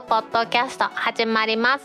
クポッドキャスト始まります。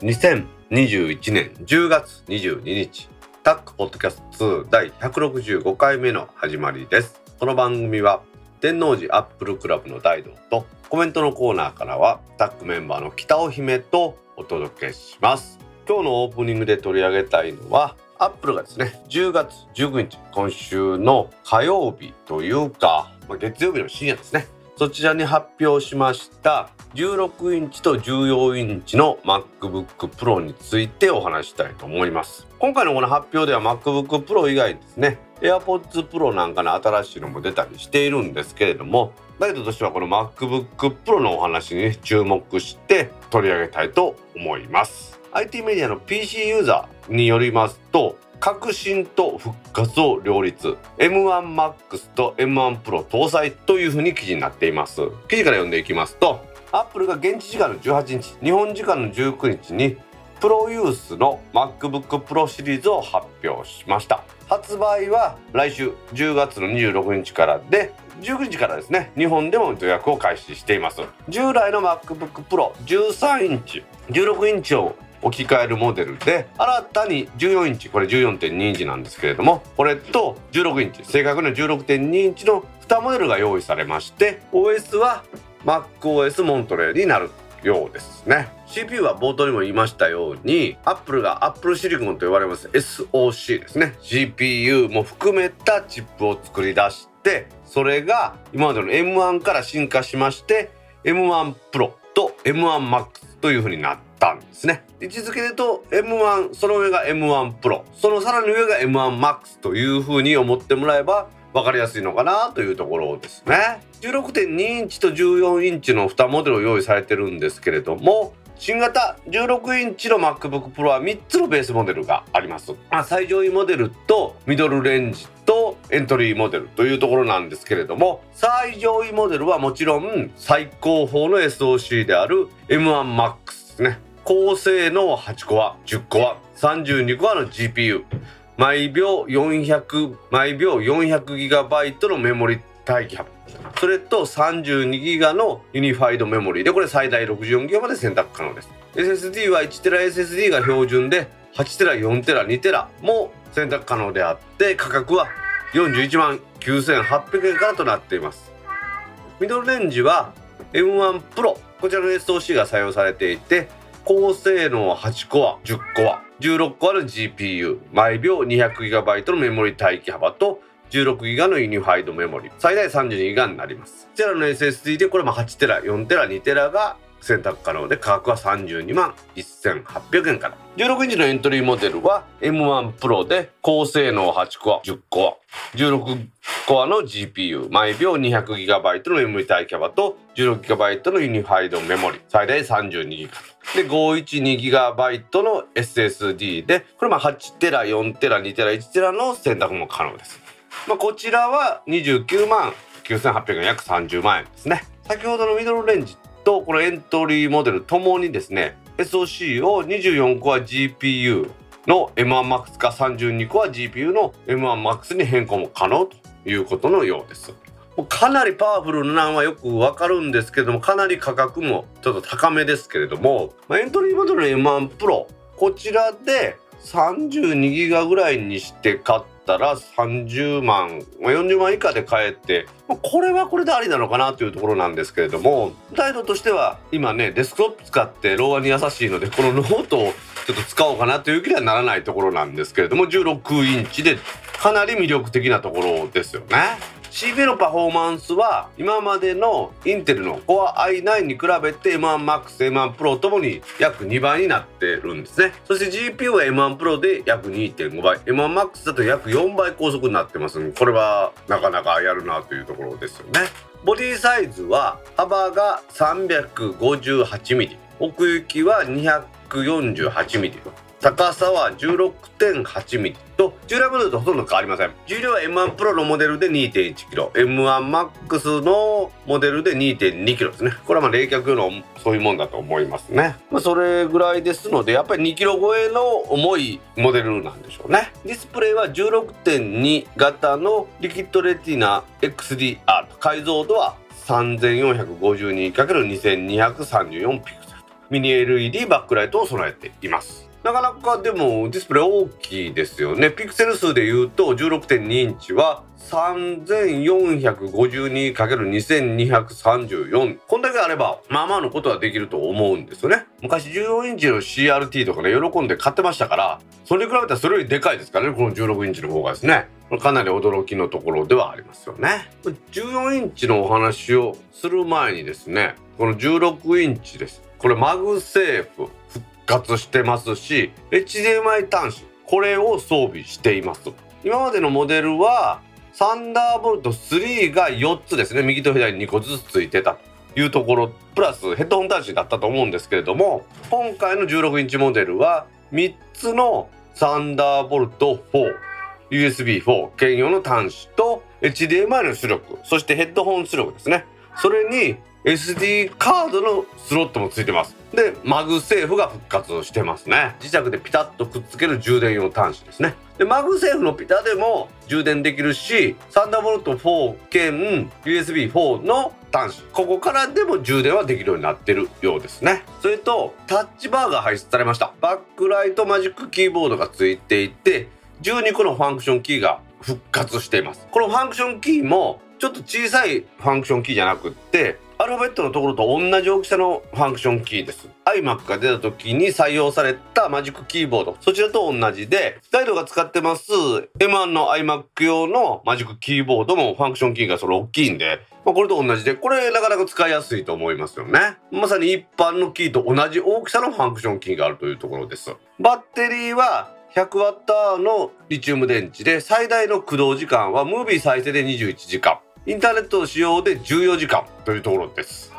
2021年10月22日タックポッドキャスト2第165回目の始まりです。この番組は天王寺アップルクラブの大道とコメントのコーナーからはタックメンバーの北尾姫とお届けします。今日のオープニングで取り上げたいのはアップルがですね10月19日今週の火曜日というか、月曜日の深夜ですね、そちらに発表しました16インチと14インチの MacBook Pro についてお話したいと思います。今回のこの発表では MacBook Pro 以外にですね AirPods Pro なんかの新しいのも出たりしているんですけれども、大道としてはこの MacBook Pro のお話に注目して取り上げたいと思います。IT メディアの PC ユーザーによりますと、革新と復活を両立 M1 Max と M1 Pro 搭載というふうに記事になっています。記事から読んでいきますと、 Apple が現地時間の18日日本時間の19日にプロユースの MacBook Pro シリーズを発表しました。発売は来週10月の26日からで、19日からですね日本でも予約を開始しています。従来の MacBook Pro 13インチ16インチを置き換えるモデルで、新たに14インチ、これ 14.2 インチなんですけれども、これと16インチ、正確に 16.2 インチの2モデルが用意されまして、 OS は Mac OS Monterey になるようですね。 CPU は冒頭にも言いましたように Apple が Apple Silicon と呼ばれます SoC ですね、 CPU も含めたチップを作り出して、それが今までの M1 から進化しまして M1 Pro と M1 Max という風になってたんですね。位置づけで言うと M1、 その上が M1 Pro、 そのさらに上が M1 Max という風に思ってもらえば分かりやすいのかなというところですね。 16.2 インチと14インチの2モデルを用意されてるんですけれども、新型16インチの MacBook Pro は3つのベースモデルがあります。最上位モデルとミドルレンジとエントリーモデルというところなんですけれども、最上位モデルはもちろん最高峰の SoC である M1 Max ですね。高性能8コア、10コア、32コアの GPU、 毎秒400GB のメモリ帯域、それと 32GB のユニファイドメモリで、これ最大 64GB まで選択可能です。 SSD は 1TBSSD が標準で 8TB、4TB、2TB も選択可能であって、価格は419,800円からとなっています。ミドルレンジは M1 Pro、 こちらの SoC が採用されていて、高性能8コア、10コア、16コアの GPU、 毎秒 200GB のメモリ帯域幅と 16GB のユニファイドメモリ、最大 32GB になります。こちらの SSD で、これも 8TB、4TB、2TB が選択可能で、価格は321,800円から。16インチのエントリーモデルは M1 Pro で、高性能8コア、10コア、16コアの GPU、 毎秒 200GB のメモリ帯域幅と 16GB のユニファイドメモリ、最大 32GB で、512GB の SSD で、これ 8TB、4TB、2TB、1TB の選択も可能です。こちらは299,800円、約30万円ですね。先ほどのミドルレンジとこのエントリーモデルともにですね、 SoC を24コア GPU の M1Max か32コア GPU の M1Max に変更も可能ということのようです。かなりパワフルなのはよくわかるんですけども、かなり価格もちょっと高めですけれども、エントリーモデルの M1 Pro、 こちらで 32GB ぐらいにして買ったら30万、40万以下で買えて、これはこれでありなのかなというところなんですけれども、態度としては今ねデスクトップ使って老眼に優しいので、このノートをちょっと使おうかなという気にはならないところなんですけれども、16インチでかなり魅力的なところですよね。CPU のパフォーマンスは今までのインテルの Core i9 に比べて M1Max、M1 Pro ともに約2倍になってるんですね。そして GPU は M1 Pro で約 2.5 倍、M1Max だと約4倍高速になってますので、これはなかなかやるなというところですよね。ボディサイズは幅が 358mm、 奥行きは 248mm、高さは 16.8 ミリと従来モデルとほとんど変わりません。重量は M1 Pro のモデルで 2.1 キロ、M1 Max のモデルで 2.2 キロですね。これはまあ冷却のそういうもんだと思いますね。まあ、それぐらいですので、やっぱり2キロ超えの重いモデルなんでしょうね。ディスプレイは 16.2 型のリキッドレティナ XDR、 解像度は 3452×2234 ピクセル、ミニ LED バックライトを備えています。なかなかでもディスプレイ大きいですよね。ピクセル数でいうと 16.2 インチは 3452×2234、 こんだけあればまあまあのことはできると思うんですよね。昔14インチの CRT とかね、喜んで買ってましたから、それに比べたらそれよりでかいですからね、この16インチの方がですね。かなり驚きのところではありますよね。14インチのお話をする前にですね、この16インチです。これMagSafe復活してますし、 HDMI 端子これを装備しています。今までのモデルはサンダーボルト3が4つですね、右と左に2個ずつついてたというところプラスヘッドホン端子だったと思うんですけれども、今回の16インチモデルは3つのサンダーボルト4、 USB4 兼用の端子と HDMI の出力、そしてヘッドホン出力ですね、それにSD カードのスロットもついてます。で、マグセーフが復活してますね。磁石でピタッとくっつける充電用端子ですね。で、マグセーフのピタでも充電できるし、サンダーボルト4兼 USB4 の端子、ここからでも充電はできるようになってるようですね。それとタッチバーが配置されました。バックライトマジックキーボードがついていて、12個のファンクションキーが復活しています。このファンクションキーもちょっと小さいファンクションキーじゃなくって、アルファベットのところと同じ大きさのファンクションキーです。 iMac が出た時に採用されたマジックキーボード、そちらと同じで、ダイドが使ってます M1 の iMac 用のマジックキーボードもファンクションキーがそれ大きいんで、まあ、これと同じで、これなかなか使いやすいと思いますよね。まさに一般のキーと同じ大きさのファンクションキーがあるというところです。バッテリーは 100W のリチウム電池で、最大の駆動時間はムービー再生で21時間、インターネットの使用で14時間というところです。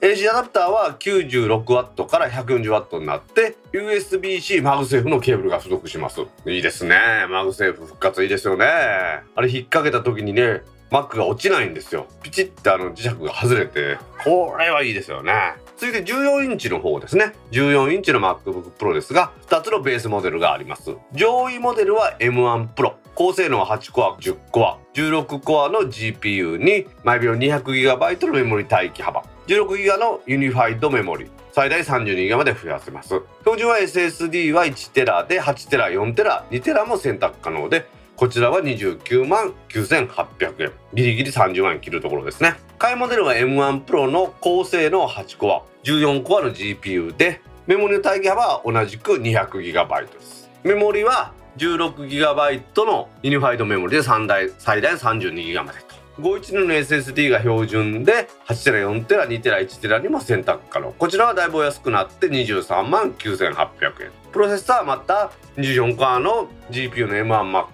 AC アダプターは 96W から 140W になって、 USB-C マグセーフのケーブルが付属します。いいですね、マグセーフ復活いいですよね。あれ引っ掛けた時にね、マックが落ちないんですよ。ピチッて磁石が外れて、これはいいですよね。続いて14インチの方ですね。14インチの MacBook Pro ですが、2つのベースモデルがあります。上位モデルは M1 Pro、 高性能は8コア、10コア、16コアの GPU に毎秒 200GB のメモリ帯域幅、 16GB のユニファイドメモリ、最大 32GB まで増やせます。標準は SSD は 1TB で 8TB、4TB、2TB も選択可能で、こちらは29万9800円、ギリギリ30万円切るところですね。買いモデルは M1 Pro の高性能8コア、14コアの GPU で、メモリの帯域幅は同じく 200GB です。メモリは 16GB のユニファイドメモリで最大 32GB までと、512の SSD が標準で 8TB、4TB、2TB、1TB にも選択可能、こちらはだいぶ安くなって23万9800円。プロセッサーはまた24コアの GPU の M1 Max、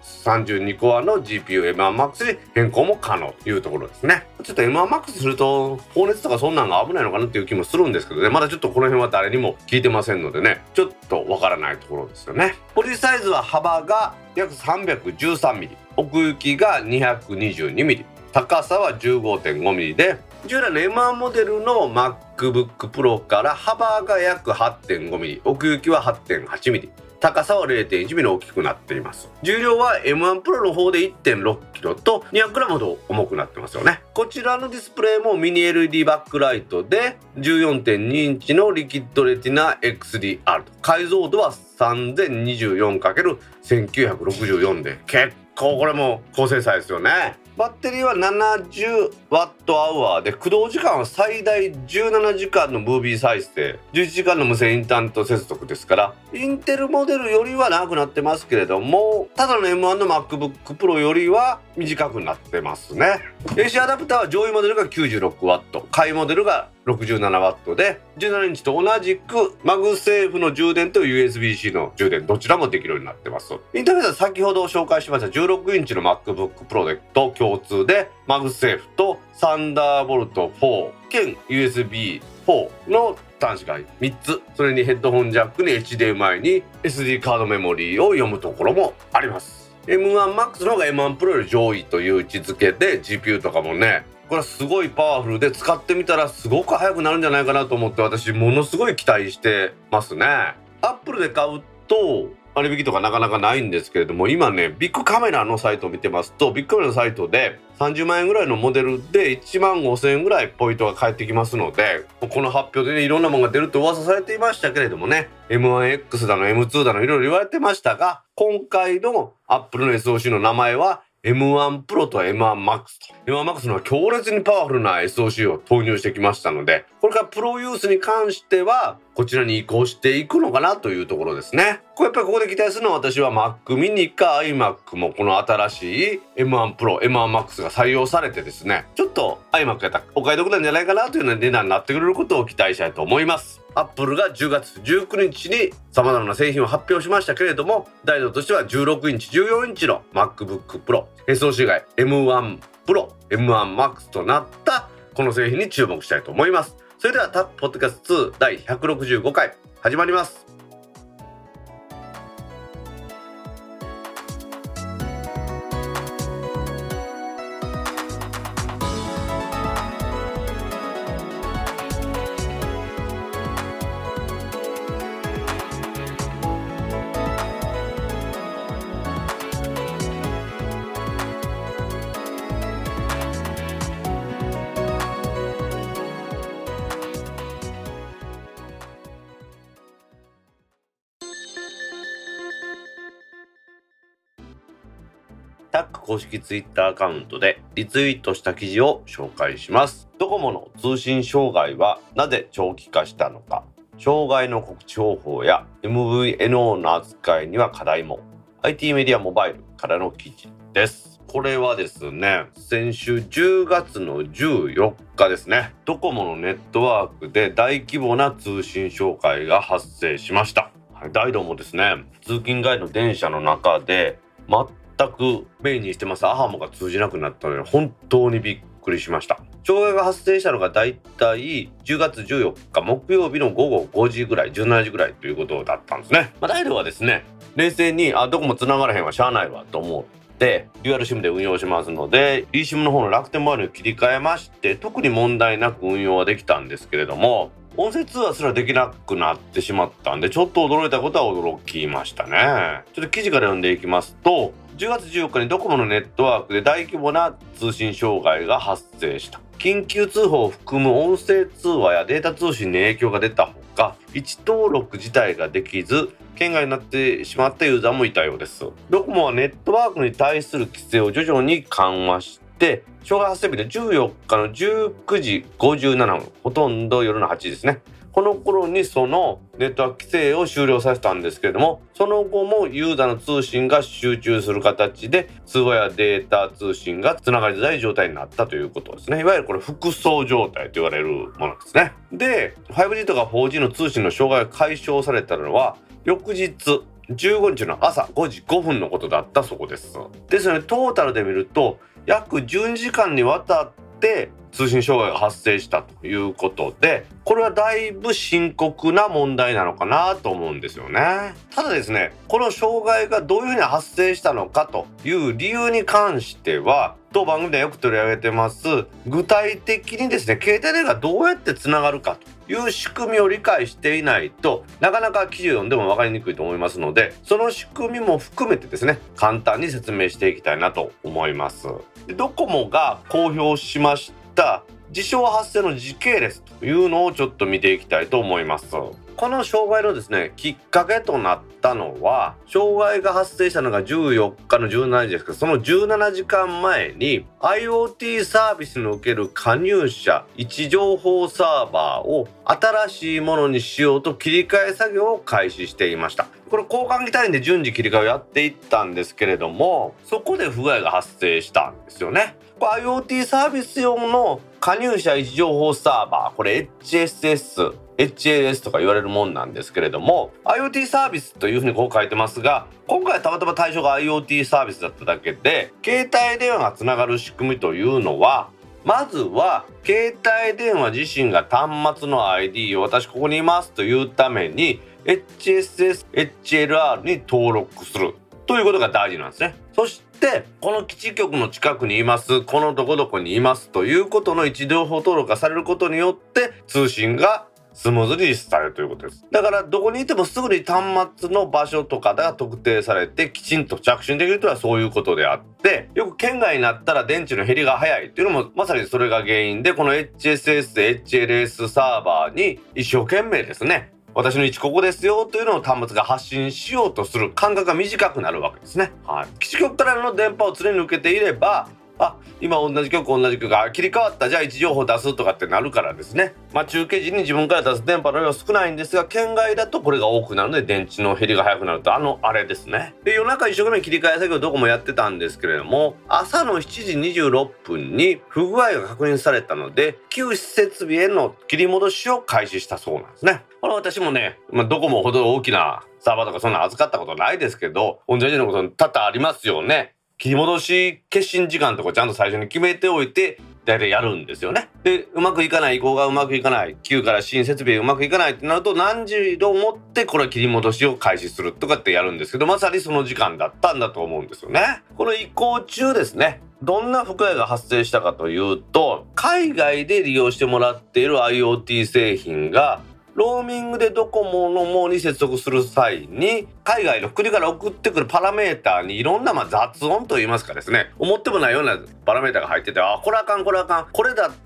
32コアの GPU M1 Max に変更も可能というところですね。ちょっと M1 Max すると放熱とかそんなんが危ないのかなっていう気もするんですけどね、まだちょっとこの辺は誰にも聞いてませんのでね、ちょっとわからないところですよね。ボディサイズは幅が約 313mm、 奥行きが 222mm、 高さは 15.5mm で、従来の M1 モデルの MacBook Pro から幅が約 8.5mm、 奥行きは 8.8mm、 高さは 0.1mm 大きくなっています。重量は M1 Pro の方で 1.6kg と 200g ほど重くなってますよね。こちらのディスプレイもミニ LED バックライトで 14.2 インチのリキッドレティナ XDR、 解像度は 3024×1964 で、結構これも高精細ですよね。バッテリーは 70Wh で、駆動時間は最大17時間のムービー再生、11時間の無線インターネット接続ですから、インテルモデルよりは長くなってますけれども、ただの M1 の MacBook Pro よりは短くなってますね。AC アダプターは上位モデルが 96W、 下位モデルが 67W で、17インチと同じく MagSafe の充電と USB-C の充電どちらもできるようになってます。インターフェースは先ほど紹介しました16インチの MacBook Pro と共通で MagSafe と Thunderbolt 4兼 USB-4 の端子が3つ、それにヘッドホンジャックに HDMI に SD カードメモリーを読むところもあります。 M1 Max の方が M1 Pro より上位という位置づけで、 GPU とかもね、これはすごいパワフルで使ってみたらすごく速くなるんじゃないかなと思って、私ものすごい期待してますね。 Apple で買うと割引とかなかなかないんですけれども、今ねビッグカメラのサイトを見てますと、ビッグカメラのサイトで30万円ぐらいのモデルで1万5000円ぐらいポイントが返ってきますので、この発表でね、いろんなものが出ると噂されていましたけれどもね、 M1X だの M2 だのいろいろ言われてましたが、今回の Apple の SoC の名前は M1 Pro と M1 Max と M1 Max のは強烈にパワフルな SoC を投入してきましたので、これからプロユースに関してはこちらに移行していくのかなというところですね。やっぱりここで期待するのは、私は Mac mini か iMac もこの新しい M1 Pro、M1 Max が採用されてですね、ちょっと iMac やったらお買い得なんじゃないかなというような値段になってくれることを期待したいと思います。 Apple が10月19日に様々な製品を発表しましたけれども、台座としては16インチ、14インチの MacBook Pro、SoC が M1 Pro、M1 Max となったこの製品に注目したいと思います。それでは TAC ポッドキャスト2第165回始まります。TAC 公式ツイッターアカウントでリツイートした記事を紹介します。ドコモの通信障害はなぜ長期化したのか、障害の告知方法や MVNO の扱いには課題も、 IT メディアモバイルからの記事です。これはですね、先週10月の14日ですね、ドコモのネットワークで大規模な通信障害が発生しました。大道もですね、通勤外の電車の中で全くメインにしてますアハモが通じなくなったので、本当にびっくりしました。障害が発生したのがだいたい10月14日木曜日の午後5時ぐらい、17時ぐらいということだったんですね。大道はですね、冷静にどこも繋がらへんわ、しゃあないわと思ってデュアル SIM で運用しますので、 eSIM の方の楽天モバイルに切り替えまして、特に問題なく運用はできたんですけれども、音声通話すらできなくなってしまったんで、ちょっと驚いたことは驚きましたね。ちょっと記事から読んでいきますと、10月14日にドコモのネットワークで大規模な通信障害が発生した。緊急通報を含む音声通話やデータ通信に影響が出たほか、位置登録自体ができず、圏外になってしまったユーザーもいたようです。ドコモはネットワークに対する規制を徐々に緩和して、障害発生日の14日の19時57分、ほとんど夜の8時ですね。この頃にそのネットワーク規制を終了させたんですけれども、その後もユーザーの通信が集中する形で通話やデータ通信がつながりづらい状態になったということですね。いわゆるこれ複層状態と言われるものですね。で、5G とか 4G の通信の障害が解消されたのは翌日15日の朝5時5分のことだったそうです。ですので、トータルで見ると約12時間にわたって通信障害が発生したということで、これはだいぶ深刻な問題なのかなと思うんですよね。ただですね、この障害がどういうふうに発生したのかという理由に関しては、当番組ではよく取り上げてます具体的にですね、携帯電話がどうやってつながるかという仕組みを理解していないと、なかなか記事を読んでも分かりにくいと思いますので、その仕組みも含めてですね、簡単に説明していきたいなと思います。ドコモが公表しました事象発生の時系列というのをちょっと見ていきたいと思います。この障害のですねきっかけとなったのは、障害が発生したのが14日の17時ですけど、その17時間前に IoT サービスにおける加入者位置情報サーバーを新しいものにしようと切り替え作業を開始していました。これ交換機単位で順次切り替えをやっていったんですけれども、そこで不具合が発生したんですよね。IoT サービス用の加入者位置情報サーバー、これ HSS、HLS とか言われるもんなんですけれども、 IoT サービスというふうにこう書いてますが、今回たまたま対象が IoT サービスだっただけで、携帯電話がつながる仕組みというのは、まずは携帯電話自身が端末の ID を私ここにいますというために HSS、HLR に登録するということが大事なんですね。そしてこの基地局の近くにいます、このどこどこにいますということの位置情報登録がされることによって通信がスムーズに実施されるということです。だからどこにいてもすぐに端末の場所とかが特定されてきちんと着信できるというのはそういうことであって、よく県外になったら電池の減りが早いというのもまさにそれが原因で、この HSS、HLS サーバーに一生懸命ですね、私の位置ここですよというのを端末が発信しようとする間隔が短くなるわけですね、はい、基地局からの電波を常に受けていれば、あ、今同じ曲が切り替わった、じゃあ位置情報出すとかってなるからですね、中継時に自分から出す電波の量は少ないんですが、県外だとこれが多くなるので電池の減りが早くなると、あれですね。で、夜中一生懸命切り替え作業どこもやってたんですけれども、朝の7時26分に不具合が確認されたので旧設備への切り戻しを開始したそうなんですね。これ私もね、ドコモほど大きなサーバーとかそんな預かったことないですけど、同じようなこと多々ありますよね。切り戻し決心時間とかちゃんと最初に決めておいて大体やるんですよね。で、うまくいかない、移行がうまくいかない、旧から新設備がうまくいかないってなると何時をもってこれは切り戻しを開始するとかってやるんですけど、まさにその時間だったんだと思うんですよね。この移行中ですね、どんな不具合が発生したかというと、海外で利用してもらっている IoT 製品がローミングでドコモのものに接続する際に海外の国から送ってくるパラメーターにいろんな雑音といいますかですね、思ってもないようなパラメーターが入ってて、あ、これあかん、これだっ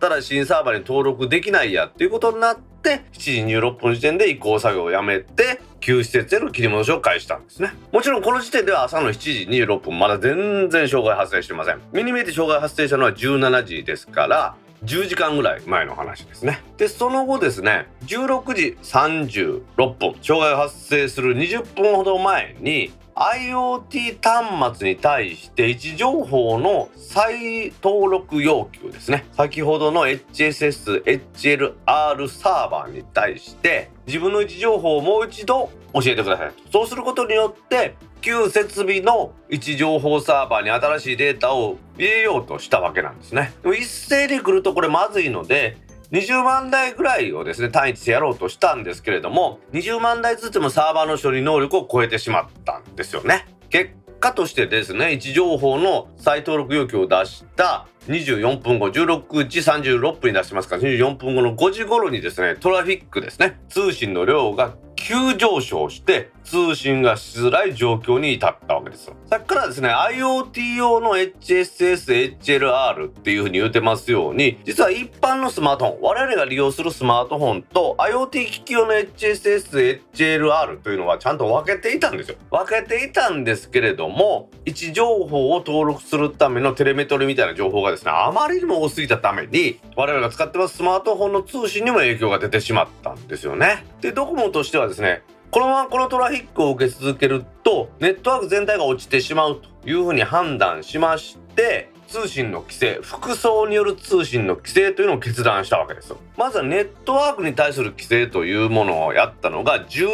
たら新サーバーに登録できないやっていうことになって、7時26分時点で移行作業をやめて旧施設への切り戻しを開始したんですね。もちろんこの時点では朝の7時26分まだ全然障害発生してません。目に見えて障害発生したのは17時ですから10時間ぐらい前の話ですね。で、その後ですね、16時36分、障害発生する20分ほど前に IoT 端末に対して位置情報の再登録要求ですね。先ほどの HSS、HLR サーバーに対して自分の位置情報をもう一度教えてください。そうすることによって旧設備の位置情報サーバーに新しいデータを入れようとしたわけなんですね。でも一斉に来るとこれまずいので20万台ぐらいをですね単位してやろうとしたんですけれども、20万台ずつもサーバーの処理能力を超えてしまったんですよね。結果としてですね、位置情報の再登録要求を出した24分後、16時36分に出してますから24分後の5時頃にですね、トラフィックですね、通信の量が急上昇して通信がしづらい状況に至ったわけです。さっきからですね IoT 用の HSS、HLR っていう風に言ってますように、実は一般のスマートフォン、我々が利用するスマートフォンと IoT 機器用の HSS、HLR というのはちゃんと分けていたんですけれども、位置情報を登録するためのテレメトリみたいな情報がですねあまりにも多すぎたために我々が使ってますスマートフォンの通信にも影響が出てしまったんですよね。で、ドコモとしてはですね、このままこのトラフィックを受け続けるとネットワーク全体が落ちてしまうというふうに判断しまして、通信の規制、服装による通信の規制というのを決断したわけですよ。まずはネットワークに対する規制というものをやったのが17時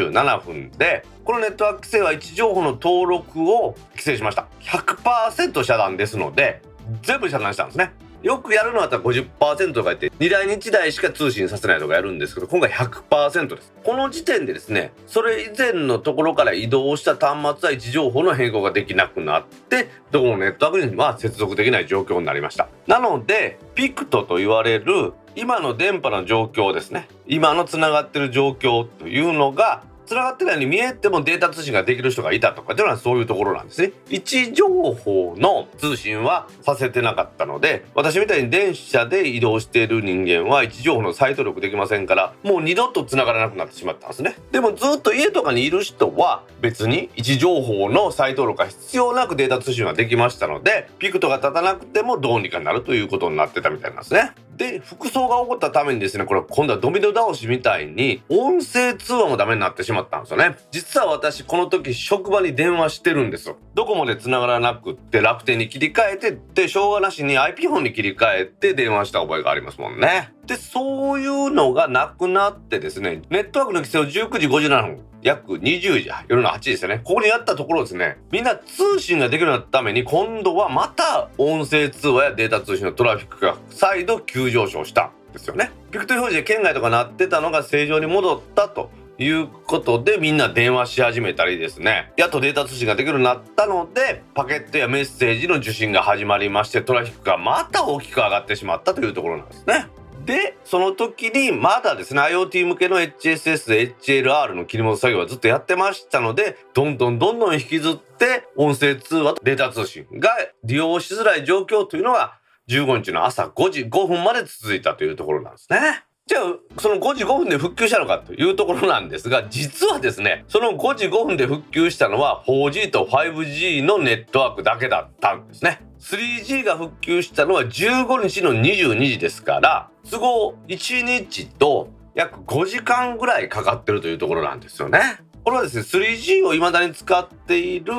37分で、このネットワーク規制は位置情報の登録を規制しました。 100% 遮断ですので全部遮断したんですね。よくやるのは 50% とか言って2台に1台しか通信させないとかやるんですけど、今回 100% です。この時点でですね、それ以前のところから移動した端末は位置情報の変更ができなくなって、ドコモのネットワークには接続できない状況になりました。なのでピクトと言われる今の電波の状況ですね、今のつながっている状況というのが繋がってないように見えてもデータ通信ができる人がいたとかっていうのはそういうところなんですね。位置情報の通信はさせてなかったので、私みたいに電車で移動している人間は位置情報の再登録できませんから、もう二度と繋がらなくなってしまったんですね。でもずっと家とかにいる人は別に位置情報の再登録が必要なくデータ通信はできましたので、ピクトが立たなくてもどうにかなるということになってたみたいなんですね。で、服装が起こったためにですね、これ今度はドミノ倒しみたいに音声通話もダメになってしまったんですよね。実は私この時職場に電話してるんですよ。ドコモで繋がらなくって楽天に切り替えて、でしょうがなしに IP フォンに切り替えて電話した覚えがありますもんね。で、そういうのがなくなってですね、ネットワークの規制を19時57分約20時、夜の8時ですね。ここにやったところですね、みんな通信ができるようになったために、今度はまた音声通話やデータ通信のトラフィックが再度急上昇したんですよね。ピクト表示で圏外とかなってたのが正常に戻ったということで、みんな電話し始めたりですね、やっとデータ通信ができるようになったので、パケットやメッセージの受信が始まりまして、トラフィックがまた大きく上がってしまったというところなんですね。で、その時にまだですね IoT 向けの HSS、HLR の切り戻し作業はずっとやってましたので、どんどん引きずって音声通話とデータ通信が利用しづらい状況というのが15日の朝5時5分まで続いたというところなんですね。じゃあその5時5分で復旧したのかというところなんですが、実はですね、その5時5分で復旧したのは 4G と 5G のネットワークだけだったんですね。3G が復旧したのは15日の22時ですから、都合1日と約5時間ぐらいかかってるというところなんですよね。これはですね、 3G を未だに使っている、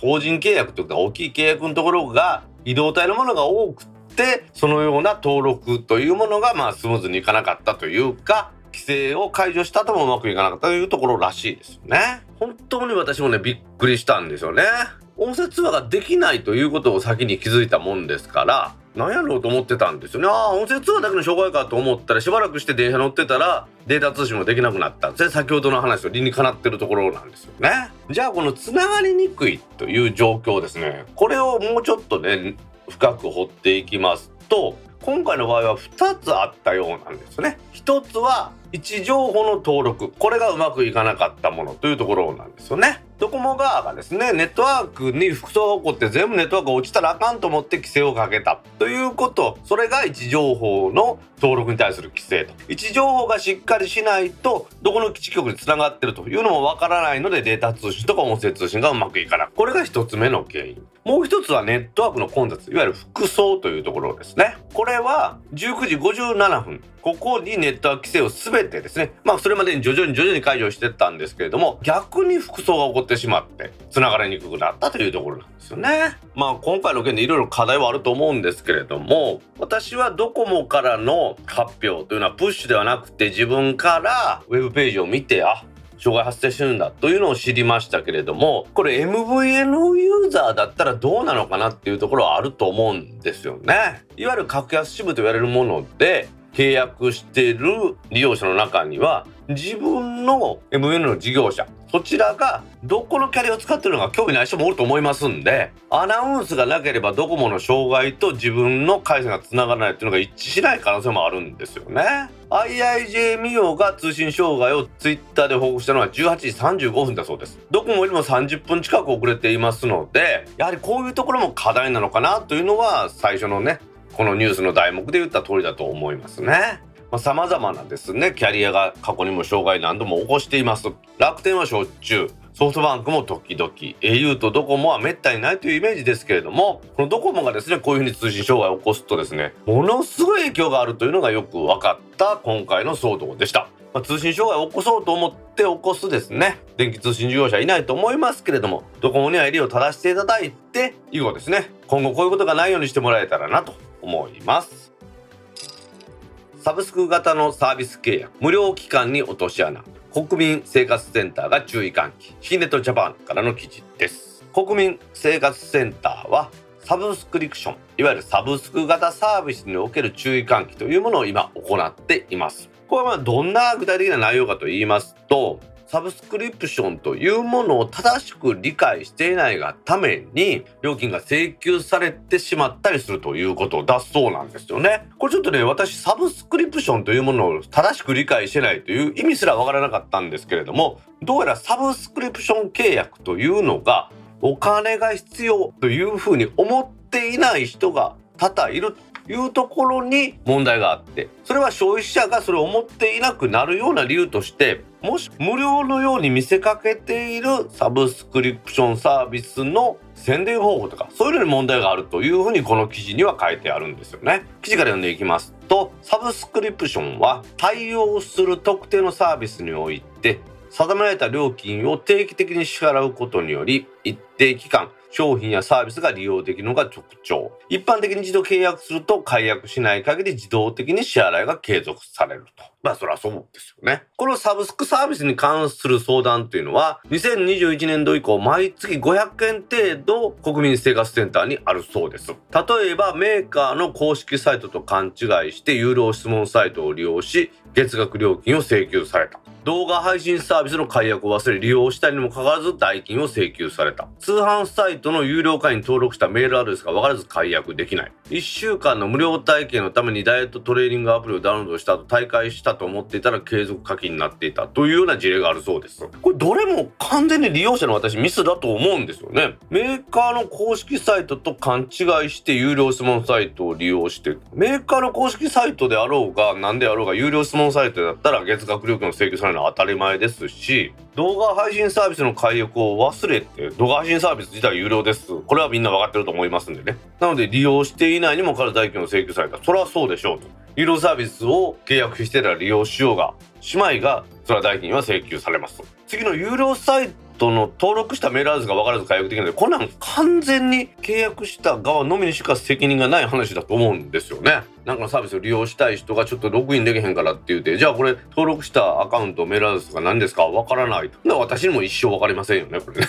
法人契約というか大きい契約のところが移動体のものが多くて、そのような登録というものがスムーズにいかなかったというか、規制を解除した後もうまくいかなかったというところらしいですよね。本当に私もね、びっくりしたんですよね。音声通話ができないということを先に気づいたもんですから、何やろうと思ってたんですよね。音声通話だけの障害かと思ったら、しばらくして電車乗ってたらデータ通信もできなくなったんですね。先ほどの話と理にかなってるところなんですよね。じゃあこのつながりにくいという状況ですね、これをもうちょっとね、深く掘っていきますと、今回の場合は2つあったようなんですね。1つは位置情報の登録、これがうまくいかなかったものというところなんですよね。ドコモ側がですね、ネットワークに服装が起こって全部ネットワークが落ちたらあかんと思って規制をかけたということ、それが位置情報の登録に対する規制と、位置情報がしっかりしないとどこの基地局につながってるというのもわからないので、データ通信とか音声通信がうまくいかない、これが一つ目の原因。もう一つはネットワークの混雑、いわゆる服装というところですね。これは19時57分ここにネットワーク規制を全てですね、それまでに徐々に解除してったんですけれども、逆に服装が起こってしまって繋がりにくくなったというところなんですよね。今回の件でいろいろ課題はあると思うんですけれども、私はドコモからの発表というのはプッシュではなくて、自分からウェブページを見て、障害発生してるんだというのを知りましたけれども、これ MVNO ユーザーだったらどうなのかなっていうところはあると思うんですよね。いわゆる格安支部と言われるもので契約している利用者の中には、自分の MVNO の事業者、そちらがどこのキャリアを使っているのか興味ない人もおると思いますんで、アナウンスがなければドコモの障害と自分の回線がつながらないというのが一致しない可能性もあるんですよね。 IIJ ミオが通信障害をツイッターで報告したのは18時35分だそうです。ドコモよりも30分近く遅れていますので、やはりこういうところも課題なのかなというのは、最初のね、このニュースの題目で言った通りだと思いますね。様々なですね、キャリアが過去にも障害何度も起こしています。楽天はしょっちゅう、ソフトバンクも時々、 au とドコモはめったにないというイメージですけれども、このドコモがですね、こういうふうに通信障害を起こすとですね、ものすごい影響があるというのがよく分かった今回の騒動でした。通信障害を起こそうと思って起こすですね、電気通信事業者いないと思いますけれども、ドコモには襟を正していただいて、以後ですね、今後こういうことがないようにしてもらえたらなと思います。サブスク型のサービス契約、無料期間に落とし穴、国民生活センターが注意喚起、ヒネットジャパンからの記事です。国民生活センターはサブスクリプション、いわゆるサブスク型サービスにおける注意喚起というものを今行っています。これはどんな具体的な内容かと言いますと、サブスクリプションというものを正しく理解していないがために料金が請求されてしまったりするということだそうなんですよね。これちょっとね、私サブスクリプションというものを正しく理解してないという意味すらわからなかったんですけれども、どうやらサブスクリプション契約というのがお金が必要というふうに思っていない人が多々いるというところに問題があって、それは消費者がそれを思っていなくなるような理由として、もし無料のように見せかけているサブスクリプションサービスの宣伝方法とか、そういうのに問題があるというふうにこの記事には書いてあるんですよね。記事から読んでいきますと、サブスクリプションは対応する特定のサービスにおいて定められた料金を定期的に支払うことにより、一定期間商品やサービスが利用できるのが特徴。一般的に一度契約すると解約しない限り自動的に支払いが継続されると。まあそれはそうですよね。このサブスクサービスに関する相談というのは2021年度以降毎月500円程度国民生活センターにあるそうです。例えばメーカーの公式サイトと勘違いして有料質問サイトを利用し月額料金を請求された。動画配信サービスの解約を忘れ利用したにもかかわらず代金を請求された。通販サイトの有料会員に登録したメールアドレスが分からず解約できない。1週間の無料体験のためにダイエットトレーニングアプリをダウンロードした後退会したと思っていたら継続課金になっていたというような事例があるそうです。これどれも完全に利用者のミスだと思うんですよね。メーカーの公式サイトと勘違いして有料質問サイトを利用して、メーカーの公式サイトであろうが何であろうが有料質問サイトだったら月額料金を請求されるのは当たり前ですし、動画配信サービスの解約を忘れて、動画配信サービス自体有料です。これはみんな分かってると思いますんでね。なので利用していないにもから代金を請求された。それはそうでしょうと。有料サービスを契約してたら利用しようがしまいが、それは代金は請求されますと。次の有料サイトの登録したメールアドレスが分からず解約できないので、こんなん完全に契約した側のみにしか責任がない話だと思うんですよね。なんかのサービスを利用したい人がちょっとログインできへんからって言って、じゃあこれ登録したアカウントメールアドレスが何ですか分からないと。だから私にも一生分かりませんよね、これね。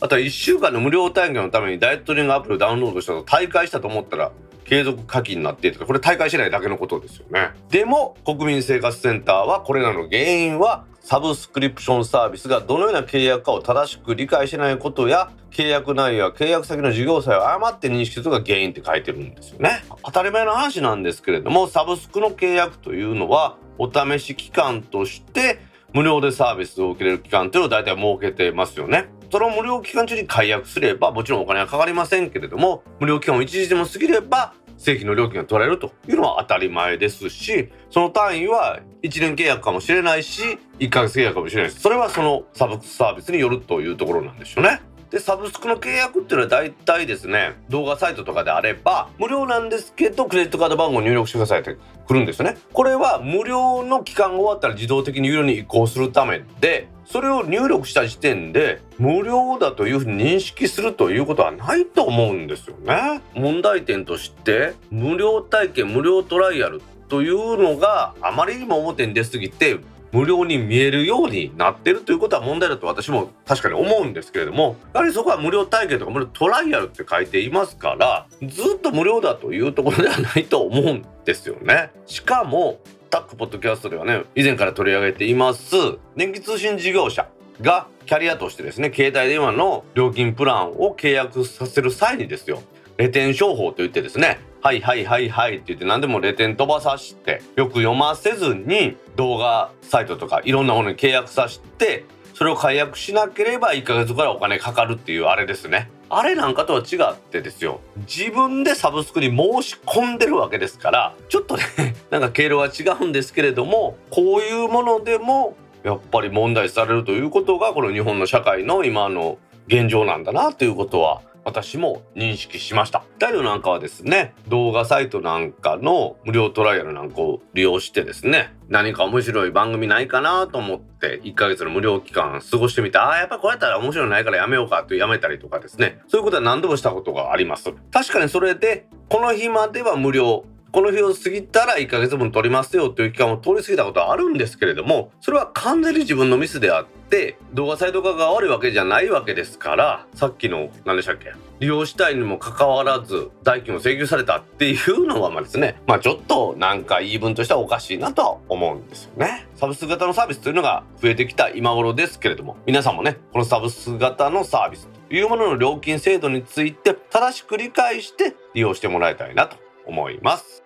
あとは1週間の無料体験のためにダイエットリングアプリをダウンロードしたと退会したと思ったら継続課金になっていた。これ退会しないだけのことですよね。でも国民生活センターはこれらの原因はサブスクリプションサービスがどのような契約かを正しく理解してないことや、契約内容や契約先の事業者を誤って認識することが原因って書いてるんですよね。当たり前の話なんですけれども、サブスクの契約というのはお試し期間として無料でサービスを受けれる期間というのを大体設けてますよね。その無料期間中に解約すればもちろんお金はかかりませんけれども、無料期間を一時でも過ぎれば正規の料金が取られるというのは当たり前ですし、その単位は1年契約かもしれないし1ヶ月契約かもしれないし、それはそのサブスクサービスによるというところなんでしょうね。でサブスクの契約っていうのは大体ですね、動画サイトとかであれば無料なんですけどクレジットカード番号を入力してくださいってくるんですよね。これは無料の期間が終わったら自動的に有料に移行するためで、それを入力した時点で無料だというふうに認識するということはないと思うんですよね。問題点として無料体験無料トライアルというのがあまりにも表に出すぎて無料に見えるようになってるということは問題だと私も確かに思うんですけれども、やはりそこは無料体験とか無料トライアルって書いていますから、ずっと無料だというところではないと思うんですよね。しかもタックポッドキャストではね、以前から取り上げています電気通信事業者がキャリアとしてですね、携帯電話の料金プランを契約させる際にですよ、レテン商法といってですね、はいはいはいはいって言って何でもレテン飛ばさせて、よく読ませずに動画サイトとかいろんなものに契約させて、それを解約しなければ1ヶ月からお金かかるっていうあれですね。あれなんかとは違ってですよ、自分でサブスクに申し込んでるわけですから、ちょっとねなんか経路は違うんですけれども、こういうものでもやっぱり問題されるということがこの日本の社会の今の現状なんだなということは私も認識しました。大量なんかはですね、動画サイトなんかの無料トライアルなんかを利用してですね、何か面白い番組ないかなと思って1ヶ月の無料期間過ごしてみて、ああやっぱこうやったら面白いないからやめようかとやめたりとかですね、そういうことは何度もしたことがあります。確かにそれでこの日までは無料、この日を過ぎたら1ヶ月分取りますよという期間を通り過ぎたことはあるんですけれども、それは完全に自分のミスであって、って動画サイト側が悪いわけじゃないわけですから、さっきの何でしたっけ、利用したいにもかかわらず代金を請求されたっていうのはですね、ちょっとなんか言い分としてはおかしいなとは思うんですよね。サブスク型のサービスというのが増えてきた今頃ですけれども、皆さんもね、このサブスク型のサービスというものの料金制度について正しく理解して利用してもらいたいなと思います。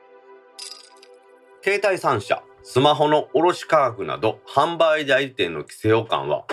携帯3社、スマホの卸価格など販売代理店の規制を緩和、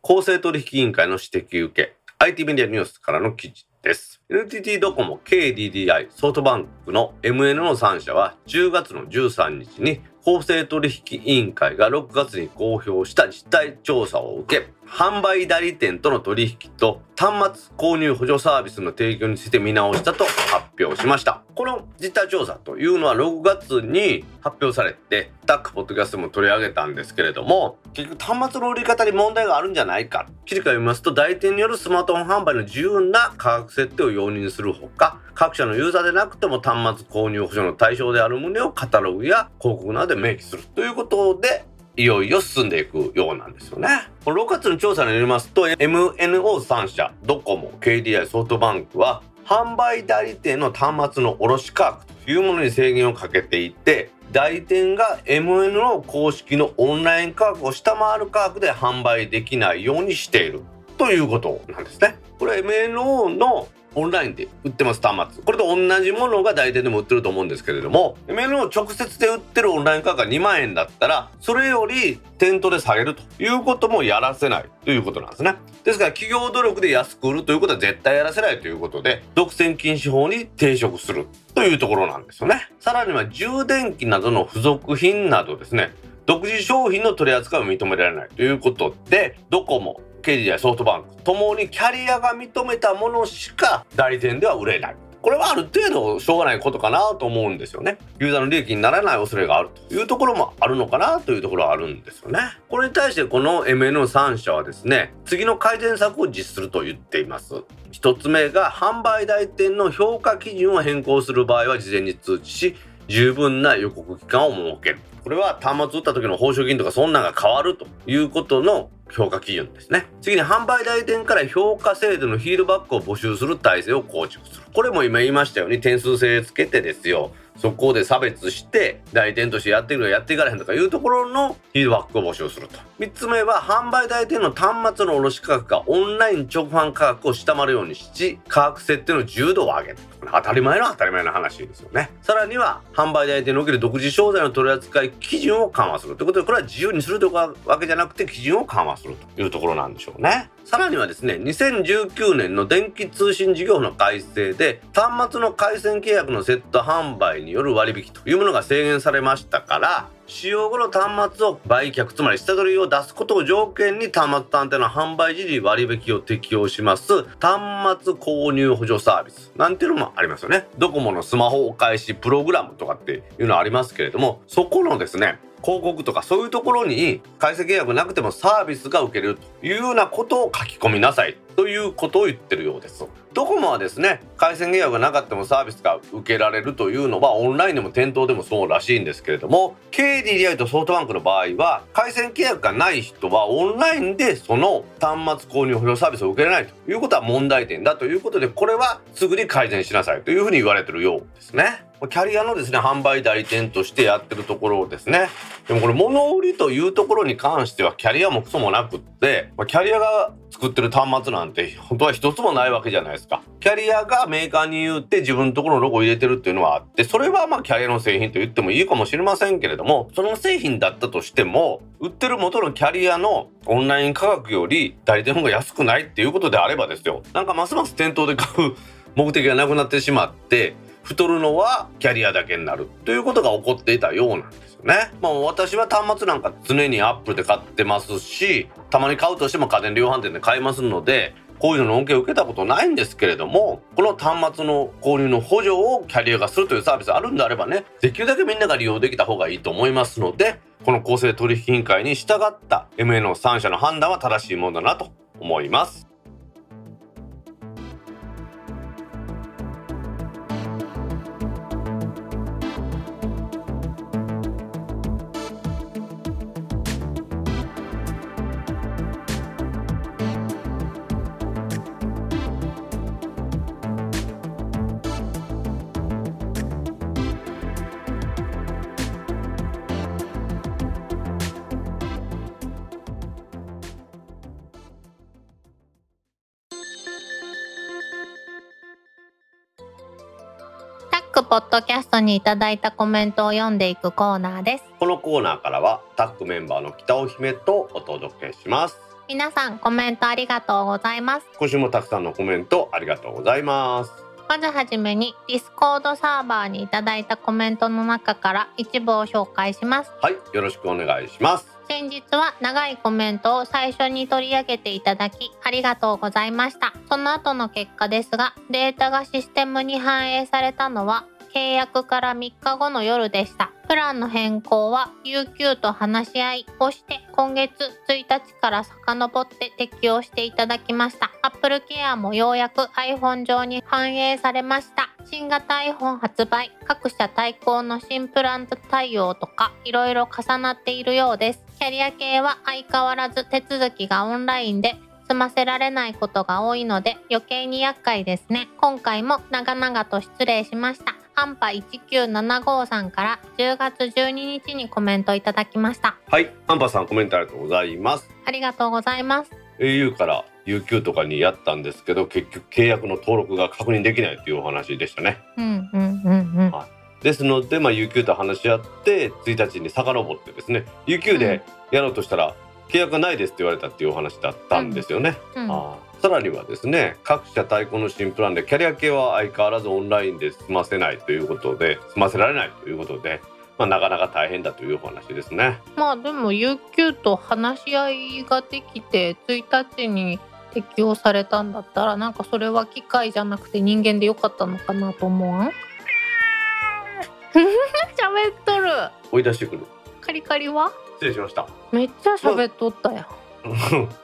公正取引委員会の指摘受け、 IT メディアニュースからの記事です。 NTT ドコモ、 KDDI、 ソフトバンクの MNO の3社は10月の13日に公正取引委員会が6月に公表した実態調査を受け、販売代理店との取引と端末購入補助サービスの提供について見直したと発表しました。この実態調査というのは6月に発表されて、TACポッドキャストも取り上げたんですけれども、結局端末の売り方に問題があるんじゃないか。記事から見ますと、代理店によるスマートフォン販売の自由な価格設定を容認するほか、各社のユーザーでなくても端末購入補助の対象である旨をカタログや広告などで明記するということで、いよいよ進んでいくようなんですよね。この6月の調査によりますと、 MNO3 社、ドコモ、 KDDI、 ソフトバンクは販売代理店の端末の卸価格というものに制限をかけていて、代理店が MNO 公式のオンライン価格を下回る価格で販売できないようにしているということなんですね。これは MNO のオンラインで売ってます端末、これと同じものが代理店でも売ってると思うんですけれども、 MNO 直接で売ってるオンライン価格が2万円だったら、それより店頭で下げるということもやらせないということなんですね。ですから企業努力で安く売るということは絶対やらせないということで、独占禁止法に抵触するというところなんですよね。さらには充電器などの付属品などですね、独自商品の取り扱いを認められないということで、ドコモ、KDDI、ソフトバンクともにキャリアが認めたものしか代理店では売れない。これはある程度しょうがないことかなと思うんですよね。ユーザーの利益にならない恐れがあるというところもあるのかなというところはあるんですよね。これに対してこの MNO3 社はですね、次の改善策を実施すると言っています。1つ目が、販売代理店の評価基準を変更する場合は事前に通知し、十分な予告期間を設ける。これは端末売った時の報酬金とかそんなんが変わるということの評価基準ですね。次に、販売代理店から評価制度のフィードバックを募集する体制を構築する。これも今言いましたように、点数制つけてですよ、そこで差別して代理店としてやっているのやっていかれへんとかいうところのフィードバックを募集すると。3つ目は、販売代理店の端末の卸価格がオンライン直販価格を下回るようにし、価格設定の自由度を上げる。これ当たり前の話ですよね。さらには、販売代理店における独自商材の取り扱い基準を緩和するということで、これは自由にするとかわけじゃなくて基準を緩和するというところなんでしょうね。さらにはですね、2019年の電気通信事業の改正で、端末の回線契約のセット販売による割引というものが制限されましたから、使用後の端末を売却、つまり下取りを出すことを条件に、端末単体の販売時に割引を適用します端末購入補助サービスなんていうのもありますよね。ドコモのスマホお返しプログラムとかっていうのはありますけれども、そこのですね、広告とかそういうところに回線契約なくてもサービスが受けれるというようなことを書き込みなさいということを言ってるようです。ドコモはですね、回線契約がなかったもサービスが受けられるというのはオンラインでも店頭でもそうらしいんですけれども、 KDDI とソフトバンクの場合は、回線契約がない人はオンラインでその端末購入補助サービスを受けられないということは問題点だということで、これはすぐに改善しなさいというふうに言われてるようですね。キャリアのですね、販売代理店としてやってるところですね。でもこれ物売りというところに関してはキャリアもクソもなくって、キャリアが作ってる端末なんて本当は一つもないわけじゃないですか。キャリアがメーカーに言って自分のところのロゴを入れてるっていうのはあって、それはキャリアの製品と言ってもいいかもしれませんけれども、その製品だったとしても売ってる元のキャリアのオンライン価格より代理店の方が安くないっていうことであればですよ、なんかますます店頭で買う目的がなくなってしまって、太るのはキャリアだけになるということが起こっていたようなんですよね。私は端末なんか常に Apple で買ってますし、たまに買うとしても家電量販店で買いますので、こういうのの恩恵を受けたことないんですけれども、この端末の購入の補助をキャリアがするというサービスあるんであればね、できるだけみんなが利用できた方がいいと思いますので、この公正取引委員会に従った MNO3 社の判断は正しいものだなと思います。TAC ポッドキャストにいただいたコメントを読んでいくコーナーです。このコーナーからは TAC メンバーの北尾姫とお届けします。皆さんコメントありがとうございます。今週もたくさんのコメントありがとうございます。まずはじめに Discord サーバーにいただいたコメントの中から一部を紹介します。はい、よろしくお願いします。先日は長いコメントを最初に取り上げていただきありがとうございました。その後の結果ですが、データがシステムに反映されたのは契約から3日後の夜でした。プランの変更は UQ と話し合いをして今月1日から遡って適用していただきました。 Apple Care もようやく iPhone 上に反映されました。新型 iPhone 発売、各社対抗の新プラン対応とかいろいろ重なっているようです。キャリア系は相変わらず手続きがオンラインで済ませられないことが多いので余計に厄介ですね。今回も長々と失礼しました。アンパ1975さんから10月12日にコメントいただきました。はい、アンパさんコメントありがとうございます。ありがとうございます。 au から UQ とかにやったんですけど、結局契約の登録が確認できないというお話でしたね。うんうんうんうん、はい。ですので、UQ と話し合って1日に遡ってですね、 UQ でやろうとしたら契約がないですって言われたっていうお話だったんですよね。うんうん、さらにはですね、各社対抗の新プランでキャリア系は相変わらずオンラインで済ませられないということで、なかなか大変だというお話ですね。でも UQ と話し合いができて1日に適用されたんだったら、なんかそれは機械じゃなくて人間でよかったのかなと思わん？喋っとる。追い出してくる。カリカリは？失礼しました。めっちゃ喋っとったやん。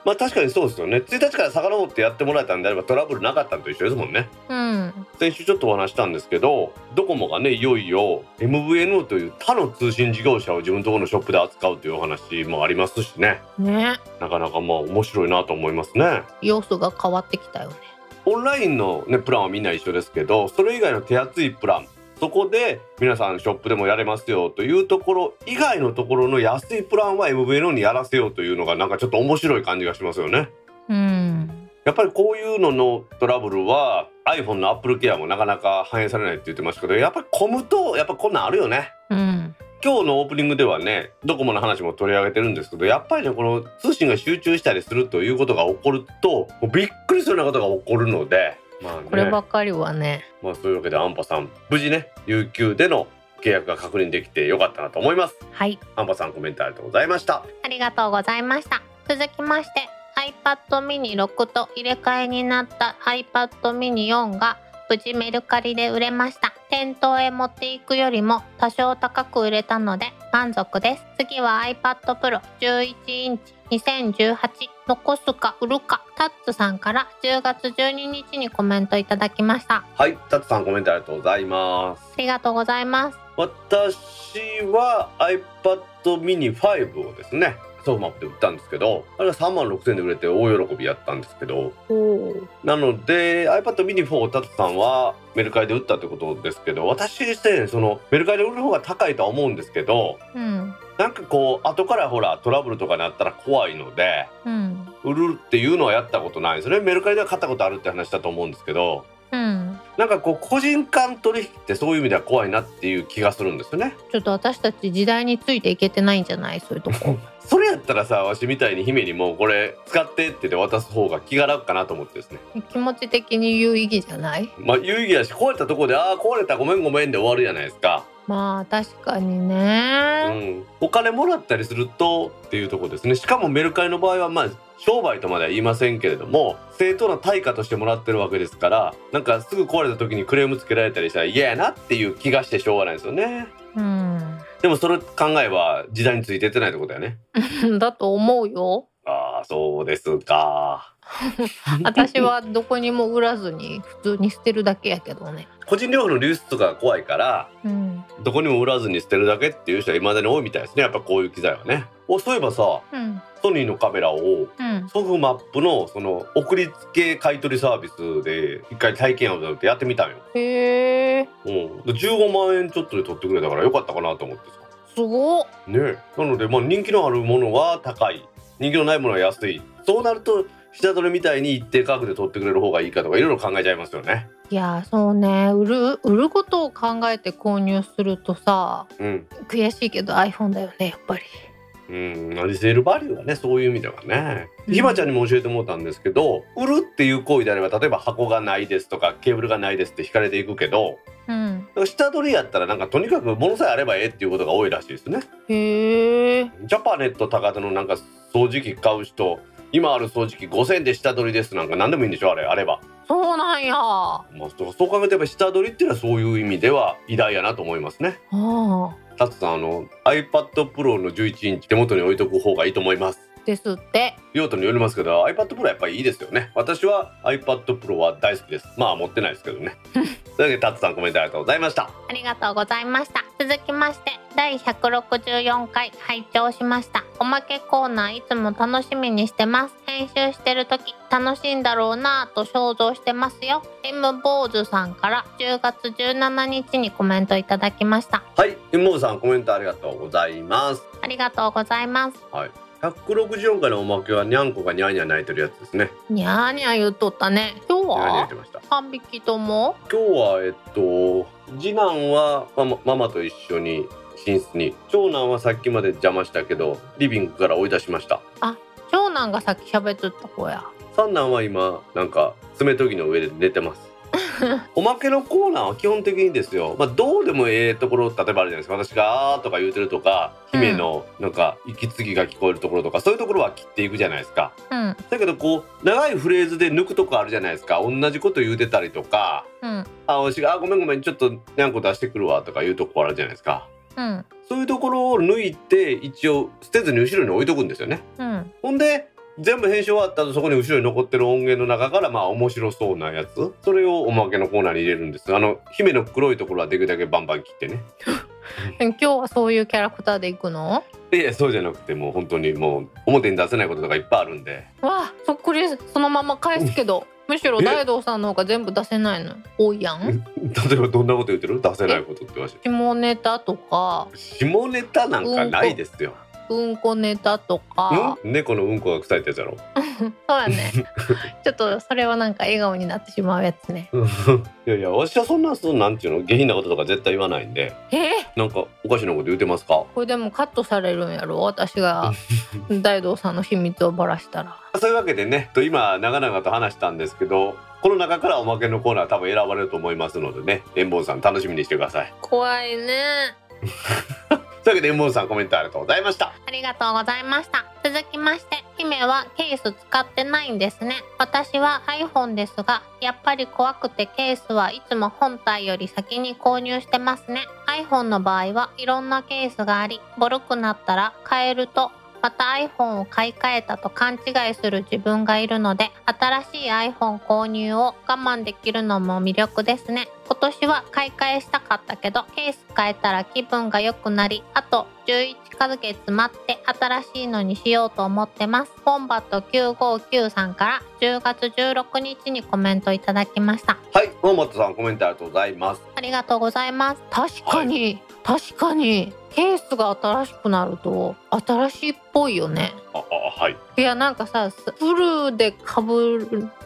確かにそうですよね。1日から遡ってやってもらえたんであればトラブルなかったのと一緒ですもんね。うん、先週ちょっとお話したんですけど、ドコモがね、いよいよ MVNO という他の通信事業者を自分のところのショップで扱うというお話もありますしね。ね、なかなか面白いなと思いますね。要素が変わってきたよね。オンラインの、プランはみんな一緒ですけど、それ以外の手厚いプラン、そこで皆さんショップでもやれますよというところ以外のところの安いプランは MVNO にやらせようというのが、なんかちょっと面白い感じがしますよね。うん、やっぱりこういうののトラブルは iPhone の Apple Care もなかなか反映されないって言ってましたけど、やっぱり混むとやっぱこんなんあるよね。うん、今日のオープニングではね、ドコモの話も取り上げてるんですけど、やっぱりこの通信が集中したりするということが起こると、もうびっくりするようなことが起こるので、こればかりはね。そういうわけでアンパさん、無事ね、UQ での契約が確認できてよかったなと思います。はい。アンパさんコメントありがとうございました。ありがとうございました。続きまして iPad mini 6と入れ替えになった iPad mini 4が無事メルカリで売れました。店頭へ持っていくよりも多少高く売れたので満足です。次は iPad Pro 11インチ2018、残すか売るか。タッツさんから10月12日にコメントいただきました。はい、タッツさんコメントありがとうございます。ありがとうございます。私は iPad mini 5をですね、ソフマップで売ったんですけど、あれが36,000円で売れて大喜びやったんですけど、なので iPad mini 4をタツさんはメルカリで売ったってことですけど、私自身そのメルカリで売る方が高いとは思うんですけど、なんか後からトラブルとかになったら怖いので、売るっていうのはやったことないですね。メルカリでは買ったことあるって話だと思うんですけど、なんか個人間取引ってそういう意味では怖いなっていう気がするんですよね。ちょっと私たち時代についていけてないんじゃない、そういうとこ。それやったらさ、わしみたいに姫にもうこれ使ってって渡す方が気が楽かなと思ってですね。気持ち的に有意義じゃない？有意義だし、壊れたとこで壊れたごめんごめんで終わるじゃないですか。確かにね。お金もらったりするとっていうとこですね。しかもメルカリの場合は商売とまでは言いませんけれども、正当な対価としてもらってるわけですから、なんかすぐ壊れた時にクレームつけられたりしたら嫌やなっていう気がしてしょうがないですよね。でもその考えは時代についていってないってことだよね。だと思うよ。そうですか。私はどこにも売らずに普通に捨てるだけやけどね。個人情報の流出とかが怖いから、どこにも売らずに捨てるだけっていう人は未だに多いみたいですね、やっぱこういう機材はね。そういえばさ、ソニーのカメラをソフマップのその送り付け買い取りサービスで一回体験をやってみたんよ。へー。15万円ちょっとで取ってくれたからよかったかなと思ってさ。すごっね。なので人気のあるものは高い、人気のないものは安い。そうなると下取りみたいに一定価格で取ってくれる方がいいかとかいろいろ考えちゃいますよね。いやそうね、売ることを考えて購入するとさ、うん、悔しいけど iPhone だよねやっぱり。リセールバリューはねそういう意味ではね、ひまちゃんにも教えてもらったんですけど、売るっていう行為であれば例えば箱がないですとかケーブルがないですって引かれていくけど、うん、下取りやったらなんかとにかく物さえあればええっていうことが多いらしいですね。へー。ジャパネット高田のなんか掃除機買う人、今ある掃除機5000円で下取りですなんか何でもいいんでしょあれあれば。そうなんや、まあ、そう考えてやっぱ下取りっていうのはそういう意味では偉大やなと思いますね。ああタツさん、iPad Pro の11インチ手元に置いとく方がいいと思いますですって。用途によりますけど iPad Pro やっぱりいいですよね。私は iPad Pro は大好きです。まあ持ってないですけどねというわけでタツさんコメントありがとうございました。ありがとうございました。続きまして第164回拝聴しました。おまけコーナーいつも楽しみにしてます。編集してるとき楽しいんだろうなぁと想像してますよ。 M ボーズさんから10月17日にコメントいただきました。はい、 M ボーズさんコメントありがとうございます。ありがとうございます。はい、164回のおまけはにゃんこがにゃーにゃー泣いてるやつですね。にゃーにゃー言っとったね。今日は3匹とも。今日は次男はママと一緒に寝室に、長男はさっきまで邪魔したけどリビングから追い出しました。あ、長男がさっき喋っとった子や。三男は今なんか爪研ぎの上で寝てますおまけのコーナーは基本的にですよ、まあ、どうでもええところ例えばあるじゃないですか。私があーとか言うてるとか、うん、姫のなんか息継ぎが聞こえるところとかそういうところは切っていくじゃないですか、うん、だけどこう長いフレーズで抜くとこあるじゃないですか。同じこと言うてたりとか、うん、あ私があごめんごめんちょっとにゃんこ出してくるわとか言うとこあるじゃないですか、うん、そういうところを抜いて一応捨てずに後ろに置いとくんですよね、うん、ほんで全部編集終わった後そこに後ろに残ってる音源の中からまあ面白そうなやつ、それをおまけのコーナーに入れるんです。姫の黒いところはできるだけバンバン切ってね今日はそういうキャラクターでいくの？いやそうじゃなくてもう本当にもう表に出せないこととかいっぱいあるんで。わあそっくりそのまま返すけどむしろ大道さんの方が全部出せないの多いやん例えばどんなこと言ってる？出せないことって言わし下ネタとか。下ネタなんかないですよ。うんこネタとか、うん、猫のうんこが臭いってやつやろそうやねちょっとそれはなんか笑顔になってしまうやつねいやいや私はそんななんていうの下品なこととか絶対言わないんで。なんかおかしなこと言うてますか？これでもカットされるんやろ私が大道さんの秘密をばらしたらそういうわけでね、今長々と話したんですけどこの中からおまけのコーナー多分選ばれると思いますのでね、Mボンさん楽しみにしてください。怖いねというわけでM1さんコメントありがとうございました。ありがとうございました。続きまして、姫はケース使ってないんですね。私は iPhone ですがやっぱり怖くてケースはいつも本体より先に購入してますね。 iPhone の場合はいろんなケースがありボロくなったら変えるとまた iPhone を買い替えたと勘違いする自分がいるので新しい iPhone 購入を我慢できるのも魅力ですね。今年は買い替えしたかったけどケース変えたら気分が良くなりあと11ヶ月待って新しいのにしようと思ってます。コンバット959さんから10月16日にコメントいただきました。はい、コンバットさんコメントありがとうございます。ありがとうございます。確かに、はい、確かにケースが新しくなると新しいっぽいよね。あ、はい。いやなんかさフルで被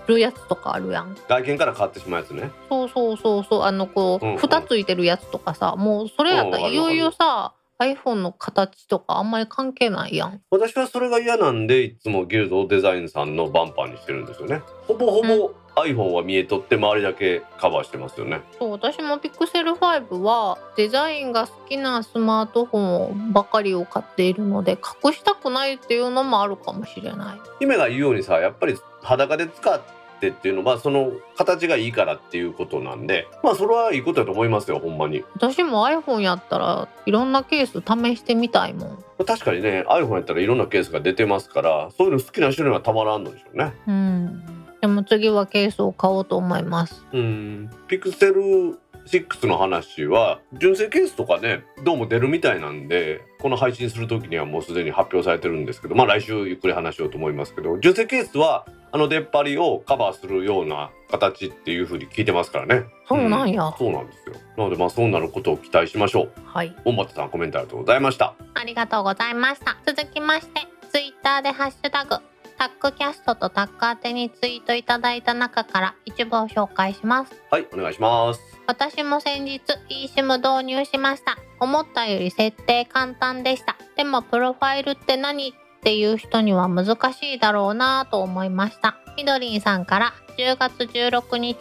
るやつとかあるやん。外見から変わってしまうやつね。そうそうそうそう、こう、うんうん、蓋ついてるやつとかさ、もうそれやったらいよいよさ、iPhone の形とかあんまり関係ないやん。私はそれが嫌なんでいつもギルドデザインさんのバンパーにしてるんですよね。ほぼほぼ、うんiPhone は見えとって周りだけカバーしてますよね。そう、私も Pixel 5はデザインが好きなスマートフォンばかりを買っているので隠したくないっていうのもあるかもしれない。姫が言うようにさ、やっぱり裸で使ってっていうのはその形がいいからっていうことなんで、まあそれはいいことだと思いますよ。ほんまに私も iPhone やったらいろんなケース試してみたいもん。確かにね、 iPhone やったらいろんなケースが出てますから、そういうの好きな人にはたまらんのでしょうね。うん、でも次はケースを買おうと思います。うん、ピクセル6の話は純正ケースとかね、どうも出るみたいなんで、この配信する時にはもうすでに発表されてるんですけど、まあ来週ゆっくり話しようと思いますけど、純正ケースは出っ張りをカバーするような形っていう風に聞いてますからね。そうなんや、うん、そうなんですよ。なのでまあそうなることを期待しましょう。はい、おんばたさんコメントありがとうございました。ありがとうございました。続きましてツイッターでハッシュタグタックキャストとタック宛てにツイートいただいた中から一部を紹介します。はい、お願いします。私も先日 eSIM 導入しました。思ったより設定簡単でした。でもプロファイルって何っていう人には難しいだろうなと思いました。みどりんさんから10月16日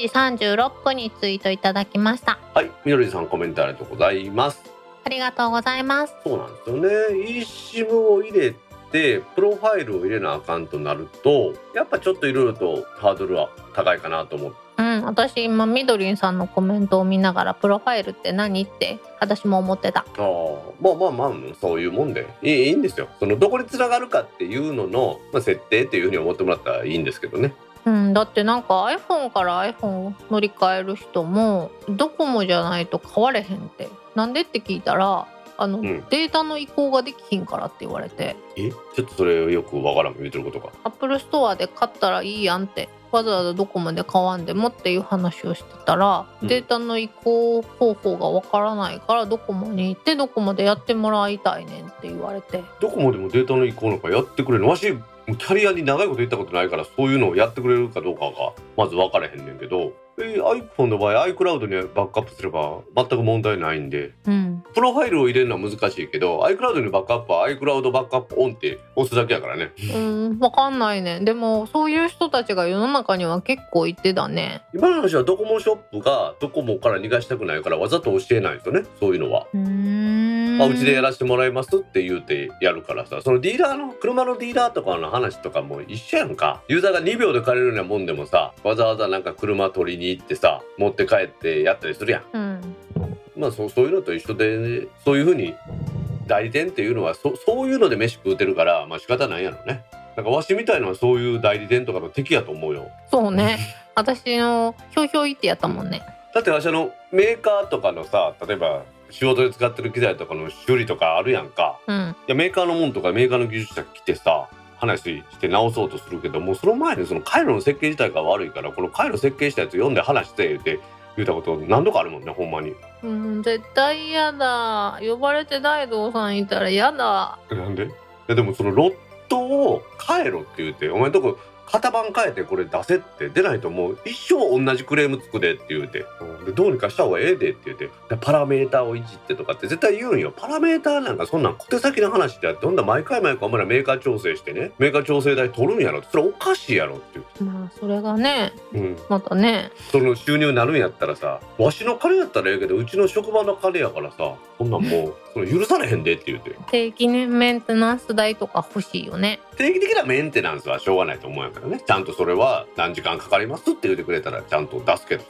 7時36分にツイートいただきました。はい、みどりんさんコメントありがとうございます。ありがとうございます。そうなんですよね。 eSIM を入れでプロファイルを入れなあかんとなるとやっぱちょっといろいろとハードルは高いかなと思う。私今みどりんさんのコメントを見ながらプロファイルって何って私も思ってた。まあそういうもんでいいんですよ。そのどこに繋がるかっていうのの、設定っていうふうに思ってもらったらいいんですけどね。だってなんか iPhone から iPhone 乗り換える人もドコモじゃないと買われへんってなんでって聞いたらデータの移行ができひんからって言われて、ちょっとそれよくわからん。言うてることが Apple ストアで買ったらいいやんってわざわざどこまで買わんでもっていう話をしてたら、データの移行方法がわからないからドコモに行ってドコモでやってもらいたいねんって言われて、ドコモでもデータの移行なんかやってくれるのわしキャリアに長いこと言ったことないからそういうのをやってくれるかどうかがまず分からへんねんけど、iPhone の場合 iCloud にバックアップすれば全く問題ないんで、プロファイルを入れるのは難しいけど iCloud にバックアップは iCloud バックアップオンって押すだけやからね。分かんないね。でもそういう人たちが世の中には結構いてだね。今の話はドコモショップがドコモから逃がしたくないからわざと教えないんですよね、そういうのは。うちでやらせてもらいますって言うてやるからさ、そのディーラーの車のディーラーとかの話とかも一緒やんか。ユーザーが2秒で借りるようなもんでもさ、わざわざなんか車取りに行ってさ持って帰ってやったりするやん、そういうのと一緒で、ね、そういう風に代理店っていうのは そういうので飯食うてるから、仕方ないやろね。なんかわしみたいのはそういう代理店とかの敵やと思うよ。そうね私のひょうひょういってやったもんね。だってわしメーカーとかのさ、例えば仕事で使ってる機材とかの修理とかあるやんか、いやメーカーのもんとかメーカーの技術者来てさ話して直そうとするけども、その前にその回路の設計自体が悪いからこの回路設計したやつ読んで話してって言ったこと何度かあるもんね、ほんまに。絶対嫌だ。呼ばれて大道さんいたら嫌だ。なんで？いやでもそのロットを変えろって言ってお前とこ型番変えてこれ出せって出ないともう一生同じクレームつくでって言うて、でどうにかした方がええでって言うて、パラメーターをいじってとかって絶対言うんよ。パラメーターなんかそんなん小手先の話であって、ほんだら毎回お前らメーカー調整してねメーカー調整代取るんやろって、それおかしいやろっていう。それがね、またねその収入になるんやったらさ、わしの金やったらええけどうちの職場の金やからさ、そんなんもうそれ許されへんでって言うて。定期メンテナンス代とか欲しいよね。定期的なメンテナンスはしょうがないと思うよ。ちゃんとそれは何時間かかりますって言ってくれたらちゃんと出すけど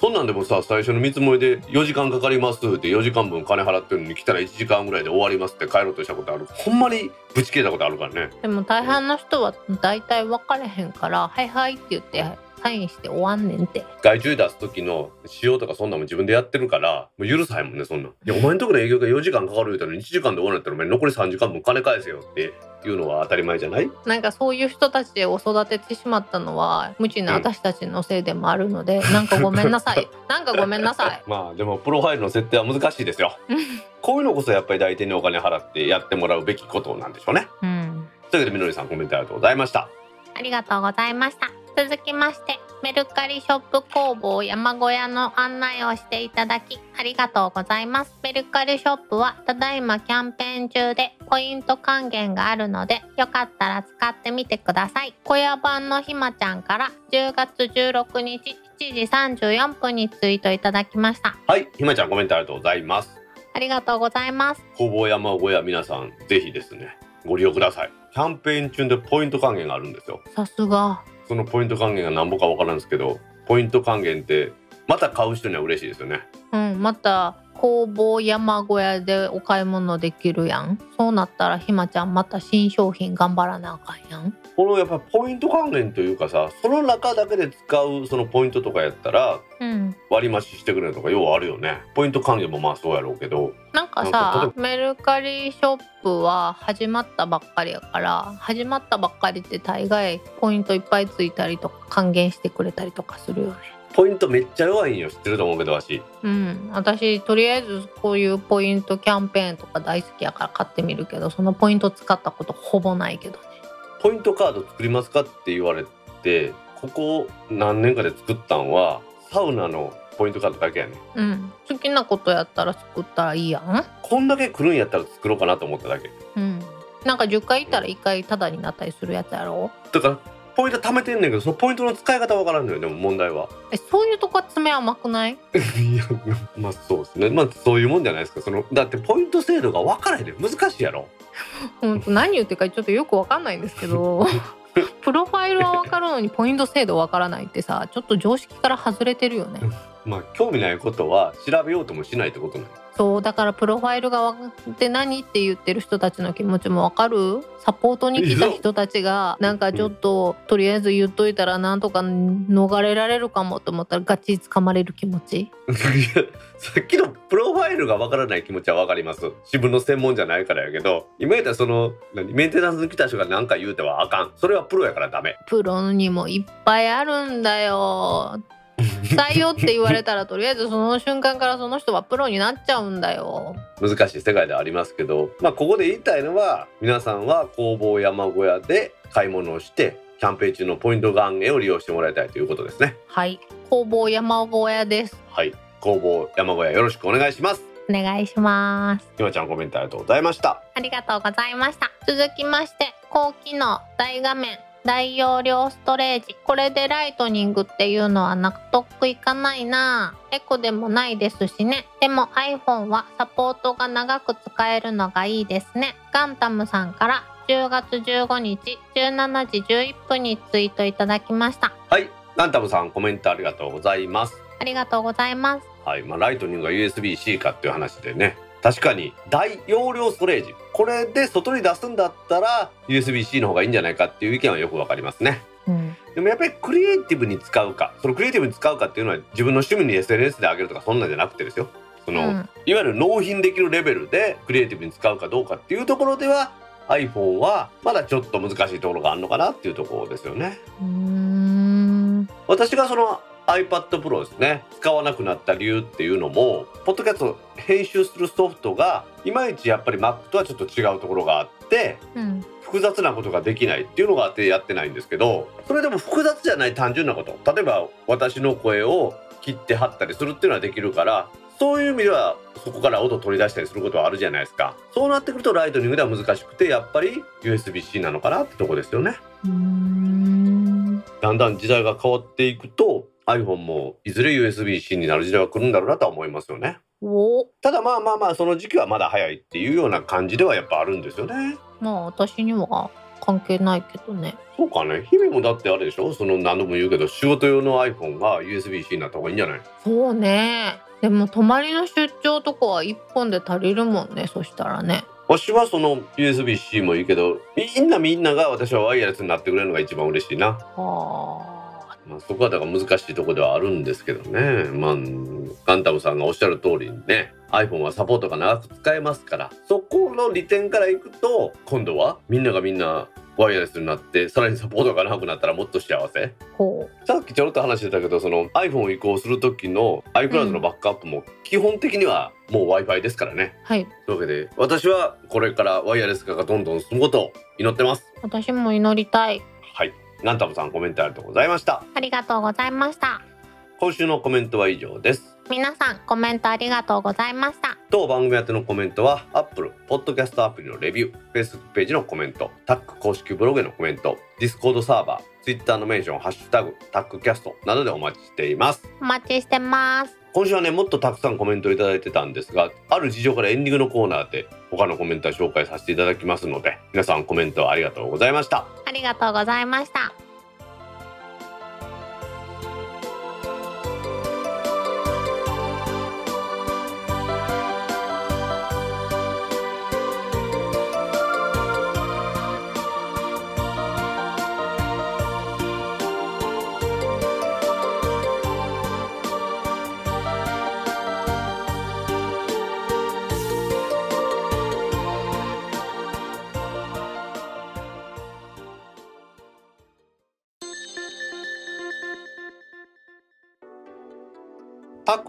そんなんでもさ、最初の見積もりで4時間かかりますって4時間分金払ってるのに来たら1時間ぐらいで終わりますって帰ろうとしたことある。ほんまにぶち切れたことあるからね。でも大半の人は大体分かれへんから、はいはいって言ってサインして終わんねんて。外注出す時の仕様とかそんなもん自分でやってるからもう許さへんもんね、そんなん。いやお前んとこの営業が4時間かかる言うたら1時間で終わるんやったらお前残り3時間分金返せよっていうのは当たり前じゃない？なんかそういう人たちを育ててしまったのは無知な私たちのせいでもあるので、なんかごめんなさいまあでもプロファイルの設定は難しいですよこういうのこそやっぱり代理店にお金払ってやってもらうべきことなんでしょうね。というわけでみのりさんコメントありがとうございました。ありがとうございました。続きまして、メルカリショップ工房山小屋の案内をしていただきありがとうございます。メルカリショップはただいまキャンペーン中でポイント還元があるのでよかったら使ってみてください。小屋版のひまちゃんから10月16日7時34分にツイートいただきました。はい、ひまちゃんコメントありがとうございます。ありがとうございます。工房山小屋皆さんぜひですねご利用ください。キャンペーン中でポイント還元があるんですよ。さすが。そのポイント還元が何ぼか分からんですけど、ポイント還元ってまた買う人には嬉しいですよね。また工房山小屋でお買い物できるやん。そうなったらひまちゃんまた新商品頑張らなあかんやん。このやっぱポイント還元というかさ、その中だけで使うそのポイントとかやったら、割り増ししてくれるとかようあるよね。ポイント還元もまあそうやろうけど、なんかさメルカリショップは始まったばっかりやから、始まったばっかりって大概ポイントいっぱいついたりとか還元してくれたりとかするよね。ポイントめっちゃ弱いんよ。知ってると思うけどわし、私とりあえずこういうポイントキャンペーンとか大好きやから買ってみるけど、そのポイント使ったことほぼないけどね。ポイントカード作りますかって言われて、ここ何年かで作ったんはサウナのポイントカードだけやね、うん、好きなことやったら作ったらいいやん。こんだけ来るんやったら作ろうかなと思っただけ、うん、なんか10回行ったら1回タダになったりするやつやろ。だからポイント貯めてんねんけど、そのポイントの使い方わからんのよ。でも問題はそういうとこは爪甘くない？いや、まあそうですね、まあそういうもんじゃないですか。そのだってポイント制度が分からへんねん、難しいやろ。本当何言ってるかちょっとよく分かんないんですけどプロファイルは分かるのにポイント制度分からないってさ、ちょっと常識から外れてるよね。まあ興味ないことは調べようともしないってことね。そうだからプロファイルが分かって何って言ってる人たちの気持ちも分かる。サポートに来た人たちがなんかちょっととりあえず言っといたらなんとか逃れられるかもと思ったらガチ掴まれる気持ちさっきのプロファイルが分からない気持ちは分かります。自分の専門じゃないからやけど、今言ったらそのメンテナンスに来た人が何か言うてはあかん。それはプロやからダメ。プロにもいっぱいあるんだよ。採用って言われたらとりあえずその瞬間からその人はプロになっちゃうんだよ。難しい世界ではありますけど、まあここで言いたいのは、皆さんは工房山小屋で買い物をしてキャンペーン中のポイント還元を利用してもらいたいということですね。はい、工房山小屋です。はい、工房山小屋よろしくお願いします。お願いします。ひまちゃんコメントありがとうございました。ありがとうございました。続きまして、高機能大画面大容量ストレージ、これでライトニングっていうのは納得いかないな。エコでもないですしね。でも iPhone はサポートが長く使えるのがいいですね。ガンタムさんから10月15日17時11分にツイートいただきました。はい、ガンタムさんコメントありがとうございます。ありがとうございます。はい、まあ、ライトニングが USB-C かっていう話でね、確かに大容量ストレージ、これで外に出すんだったら USB-C の方がいいんじゃないかっていう意見はよくわかりますね、うん、でもやっぱりクリエイティブに使うか、そのクリエイティブに使うかっていうのは自分の趣味に SNS で上げるとかそんなんじゃなくてですよ、その、うん、いわゆる納品できるレベルでクリエイティブに使うかどうかっていうところでは iPhone はまだちょっと難しいところがあるのかなっていうところですよね。うーん、私がそのiPad Pro ですね、使わなくなった理由っていうのも、ポッドキャスト編集するソフトがいまいちやっぱり Mac とはちょっと違うところがあって、うん、複雑なことができないっていうのがあってやってないんですけど、それでも複雑じゃない単純なこと、例えば私の声を切って貼ったりするっていうのはできるから、そういう意味ではそこから音取り出したりすることはあるじゃないですか。そうなってくるとライトニングでは難しくて、やっぱり USB-C なのかなってとこですよね。うーん、だんだん時代が変わっていくとiPhone もいずれ USB-C になる時代が来るんだろうなとは思いますよね。お、ただまあその時期はまだ早いっていうような感じではやっぱあるんですよね。まあ私には関係ないけどね。そうかね、日々もだってあれでしょ、その何度も言うけど仕事用の iPhone が USB-C になった方がいいんじゃない。そうね、でも泊まりの出張とかは1本で足りるもんね。そしたらね、私はその USB-C もいいけど、みんなが私はワイヤレスになってくれるのが一番嬉しいな。はあ、まあ、そこはだから難しいところではあるんですけどね。まあガンタムさんがおっしゃる通りにね、 iPhone はサポートが長く使えますから、そこの利点からいくと、今度はみんなワイヤレスになって、さらにサポートが長くなったらもっと幸せ。ほう、さっきちょろっと話してたけど、その iPhone 移行する時の iCloud のバックアップも基本的にはもう Wi-Fi ですからね、はい、というわけで私はこれからワイヤレス化がどんどん進むことを祈ってます。私も祈りたい。はい、ガンタムさんコメントありがとうございました。ありがとうございました。今週のコメントは以上です。皆さんコメントありがとうございました。当番組宛てのコメントは Apple ポッドキャストアプリのレビュー、 Facebook ページのコメント、 TAC 公式ブログへのコメント、 Discord サーバー、 Twitter のメンション、ハッシュタグ TAC キャストなどでお待ちしています。お待ちしてます。今週はね、もっとたくさんコメントをいただいてたんですが、ある事情からエンディングのコーナーで他のコメントは紹介させていただきますので、皆さんコメントありがとうございました。ありがとうございました。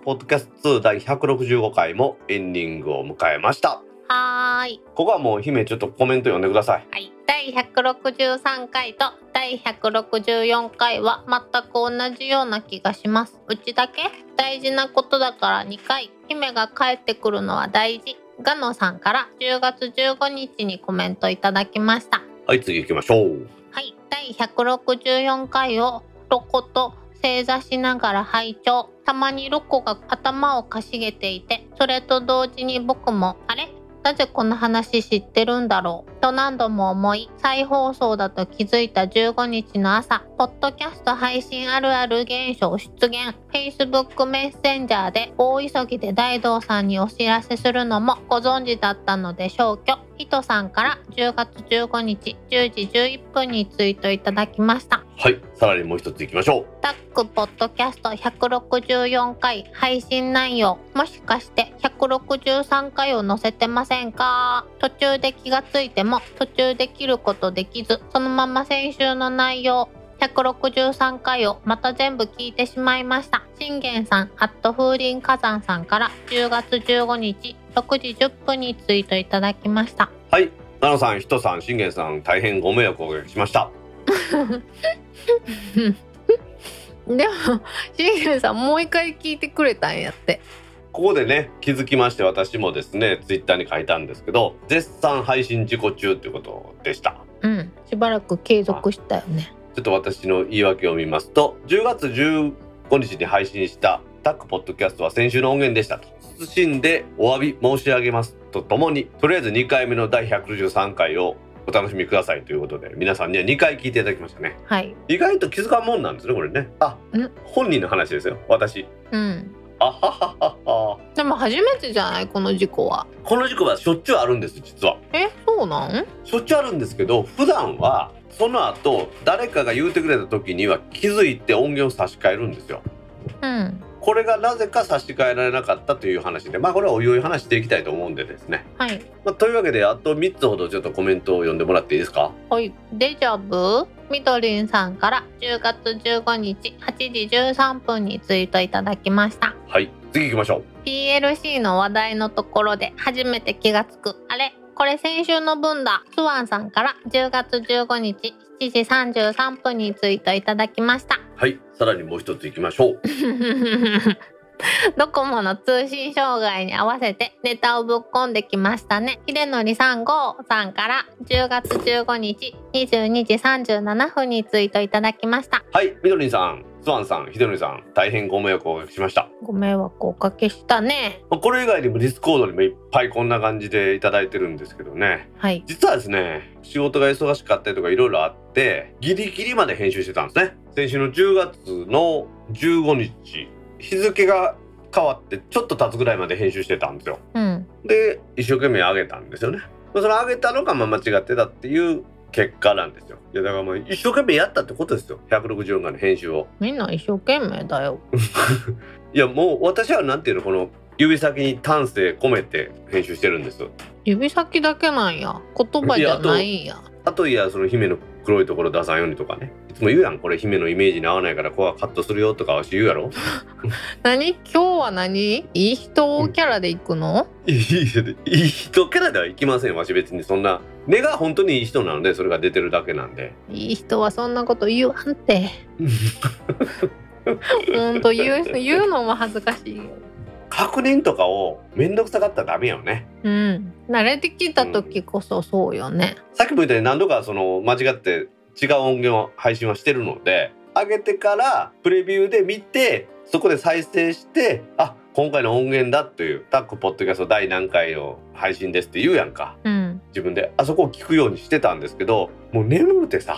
ポッドキャスト2第165回もエンディングを迎えました。はーい、ここはもう姫ちょっとコメント読んでください。はい、第163回と第164回は全く同じような気がします。うちだけ？大事なことだから2回。姫が帰ってくるのは大事。ガノさんから10月15日にコメントいただきました。はい、次行きましょう。はい、第164回をロコと正座しながら拝聴。たまにロコが頭をかしげていて、それと同時に僕もあれ？なぜこの話知ってるんだろうと何度も思い、再放送だと気づいた15日の朝、ポッドキャスト配信あるある現象出現。 Facebook メッセンジャーで大急ぎで大道さんにお知らせするのもご存知だったので消去。ひとさんから10月15日10時11分にツイートいただきました。はい、さらにもう一ついきましょう。タックポッドキャスト164回配信内容、もしかして163回を載せてませんか？途中で気がついても途中で切ることできず、そのまま先週の内容163回をまた全部聞いてしまいました。信玄さん、風林火山さんから10月15日6時10分にツイートいただきました。はい、なのさん、ひとさん、信玄さん、大変ご迷惑をおかけしました。でも信玄さんもう一回聞いてくれたんやって。ここでね、気づきまして、私もですね、ツイッターに書いたんですけど、絶賛配信事故中ということでした。うん、しばらく継続したよね。ちょっと私の言い訳を見ますと、10月15日に配信したタックポッドキャストは先週の音源でしたと、謹んでお詫び申し上げますとともに、とりあえず2回目の第163回をお楽しみくださいということで、皆さんには2回聞いていただきましたね。はい。意外と気づかんもんなんですね、これね。あ、本人の話ですよ、私。うん。あはははは。でも初めてじゃない、この事故は。この事故はしょっちゅうあるんです、実は。え、そうなん？しょっちゅうあるんですけど、普段はその後誰かが言うてくれた時には気づいて音源を差し替えるんですよ。うん。これがなぜか差し替えられなかったという話で、まあこれはおいおい話していきたいと思うんでですね。はい。まあ、というわけで、あと3つほどちょっとコメントを読んでもらっていいですか？はい。デジャブみどりんさんから10月15日8時13分にツイートいただきました。はい。次行きましょう。PLC の話題のところで初めて気がつく。あれ？これ先週の分だ。スワンさんから10月15日7時33分にツイートいただきました。はい、さらにもう一ついきましょう。ドコモの通信障害に合わせてネタをぶっこんできましたね。ひでのり3号さんから10月15日22時37分にツイートいただきました。はい、みどりんさん、スワンさん、ひでのりさん、大変ご迷惑をおかけしました。ご迷惑をおかけしたね。これ以外にも Discord にもいっぱいこんな感じでいただいてるんですけどね。はい。実はですね、仕事が忙しかったりとかいろいろあってギリギリまで編集してたんですね。先週の10月の15日、日付が変わってちょっと経つぐらいまで編集してたんですよ、うん、で一生懸命上げたんですよね。それ上げたのが間違ってたっていう結果なんですよ。いやだからもう一生懸命やったってことですよ、164回の編集を。みんな一生懸命だよ。いやもう私はなんていうの、この指先に丹精込めて編集してるんです。指先だけなんや、言葉じゃないんや。あといや、その姫の黒いところ出さんようにとかね、いつも言うやん、これ姫のイメージに合わないからここはカットするよとか私言うやろ。何、今日は何、いい人キャラで行くの？いい人キャラでは行きません。私別にそんな、根が本当にいい人なのでそれが出てるだけなんで。いい人はそんなこと言わんて。ほんと言うのも恥ずかしいよ。確認とかをめんどくさかったらダメよね。うん。慣れてきた時こそそうよね。さっきも言ったように何度かその間違って違う音源を配信はしてるので、上げてからプレビューで見て、そこで再生して、あ、今回の音源だというタックポッドキャスト第何回の配信ですって言うやんか、うん、自分であそこを聞くようにしてたんですけど、もう眠ってさ、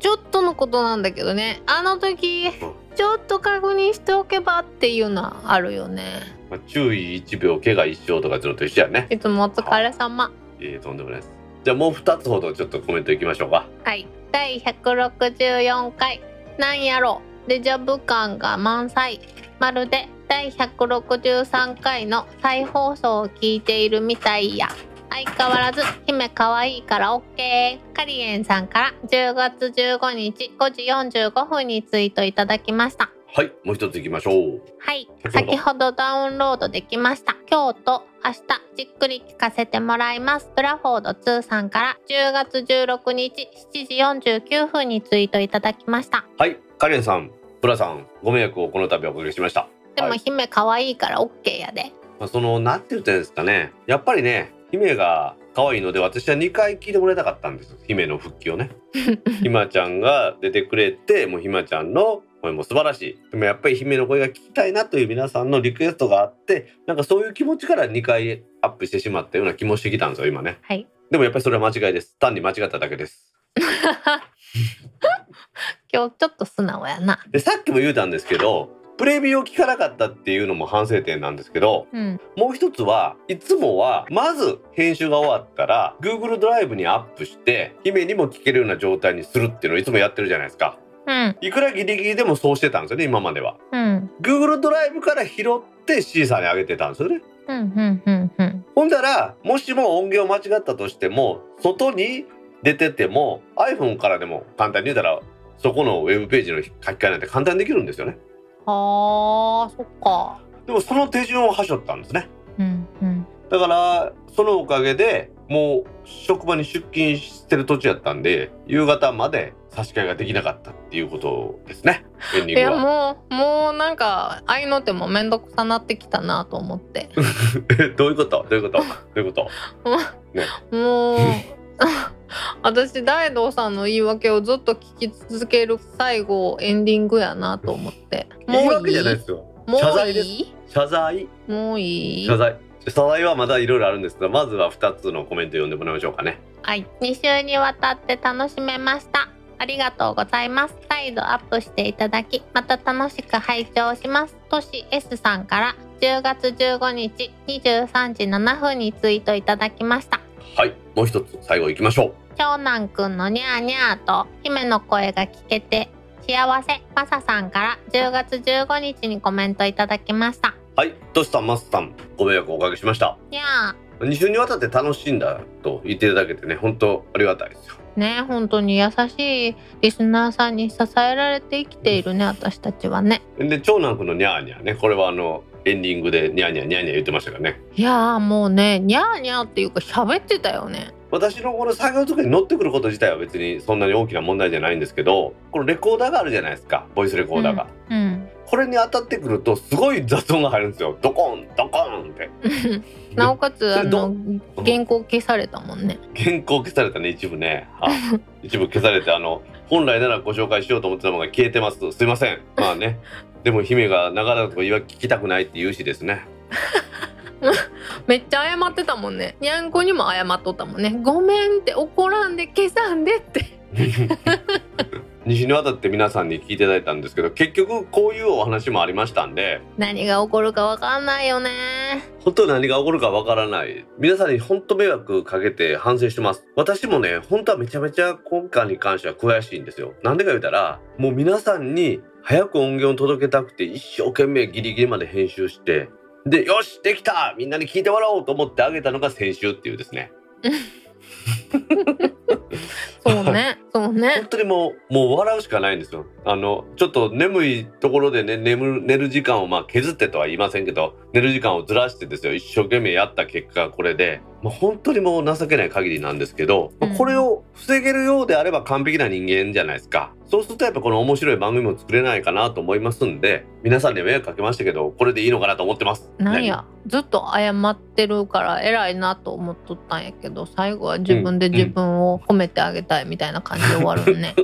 ちょっとのことなんだけどね、あの時、ちょっと確認しておけばっていうのはあるよね。まあ、注意1秒怪我1生とかずっと一緒やね。いつもお疲れ様。とんでもないです。じゃあもう2つほどちょっとコメントいきましょうか。はい、第164回なんやろデジャブ感が満載、まるで第163回の再放送を聞いているみたいや。相変わらず姫可愛いからオッケー。カリエンさんから10月15日5時45分にツイートいただきました。はい、もう一ついきましょう。はい、先ほどダウンロードできました。今日と明日じっくり聞かせてもらいます。ブラフォード2さんから10月16日7時49分にツイートいただきました。はい、カレンさん、ブラさん、ご迷惑をこの度おかけしました。でも、はい、姫可愛いから OK やで。まあ、なんて言ってんですかね、やっぱりね、姫が可愛いので私は2回聞いてもらいたかったんです。姫の復帰をねひまちゃんが出てくれて、もうひまちゃんの声も素晴らしい。でもやっぱり姫の声が聞きたいなという皆さんのリクエストがあって、なんかそういう気持ちから2回アップしてしまったような気もしてきたんですよ今ね、はい、でもやっぱりそれは間違いです。単に間違っただけです今日ちょっと素直やな。で、さっきも言うたんですけど、プレビューを聞かなかったっていうのも反省点なんですけど、うん、もう一つはいつもはまず編集が終わったら Google ドライブにアップして姫にも聞けるような状態にするっていうのをいつもやってるじゃないですか、うん、いくらギリギリでもそうしてたんですよね今までは、うん、Google ドライブから拾ってシーサーに上げてたんですよね、うんうんうんうん、ほんだらもしも音源を間違ったとしても外に出てても iPhone からでも簡単に言うたらそこのウェブページの書き換えなんて簡単にできるんですよね。あー、そっか。でもその手順をはしょったんですね、うんうん、だからそのおかげでもう職場に出勤してる途中やったんで夕方まで差し替えができなかったっていうことですね。エンディングは。いや、もうなんか愛の手もめんどくさなってきたなと思ってどういうこと、ね、もう私大道さんの言い訳をずっと聞き続ける最後エンディングやなと思って言い訳じゃないですよ。謝罪です。謝罪はまだいろいろあるんですが、まずは2つのコメント読んでもらいましょうかね。はい、2週にわたって楽しめました。ありがとうございます。再度アップしていただきまた楽しく拝聴します。とし S さんから10月15日23時7分にツイートいただきました。はい、もう一つ最後いきましょう。長男くんのニャーニャーと姫の声が聞けて幸せ。マサさんから10月15日にコメントいただきました。はい、トシさん、マサさん、ご迷惑をおかけしました。ニャー、2週にわたって楽しんだと言っていただけてね、本当ありがたいですよね。本当に優しいリスナーさんに支えられて生きているね、うん、私たちはね。で、長男くんのニャーニャーね、これはエンディングでニャーニャーニャーニャー言ってましたからね。いやー、もうね、ニャーニャーっていうか喋ってたよね。私のこの作業とかに乗ってくること自体は別にそんなに大きな問題じゃないんですけど、このレコーダーがあるじゃないですか、ボイスレコーダーが、うんうん、これに当たってくるとすごい雑音が入るんですよ。ドコンドコンってなおかつ原稿消されたもんね。原稿消されたね、一部ね一部消されて本来ならご紹介しようと思ってたものが消えてます。すいません。まあねでも姫が長々と言い訳聞きたくないって言うしですねめっちゃ謝ってたもんね。にゃんこにも謝っとったもんね。ごめんって、怒らんで、消さんでって2週にわたって皆さんに聞いていただいたんですけど、結局こういうお話もありましたんで、何が起こるかわかんないよね。本当に何が起こるかわからない。皆さんに本当迷惑かけて反省してます。私もね、本当はめちゃめちゃ今回に関しては悔しいんですよ。なんでか言うたら、もう皆さんに早く音源を届けたくて一生懸命ギリギリまで編集して、で、よしできた、みんなに聞いてもらおうと思ってあげたのが先週っていうですねそうね、そうね。本当にもう笑うしかないんですよ。ちょっと眠いところでね、寝る時間を削ってとは言いませんけど、寝る時間をずらしてですよ、一生懸命やった結果これで、本当にもう情けない限りなんですけど、これを防げるようであれば完璧な人間じゃないですか。そうするとやっぱこの面白い番組も作れないかなと思いますんで、皆さんに迷惑かけましたけど、これでいいのかなと思ってます。なんや、ずっと謝ってるから偉いなと思っとったんやけど、最後は自分で自分を褒めてあげたいみたいな感じで終わるね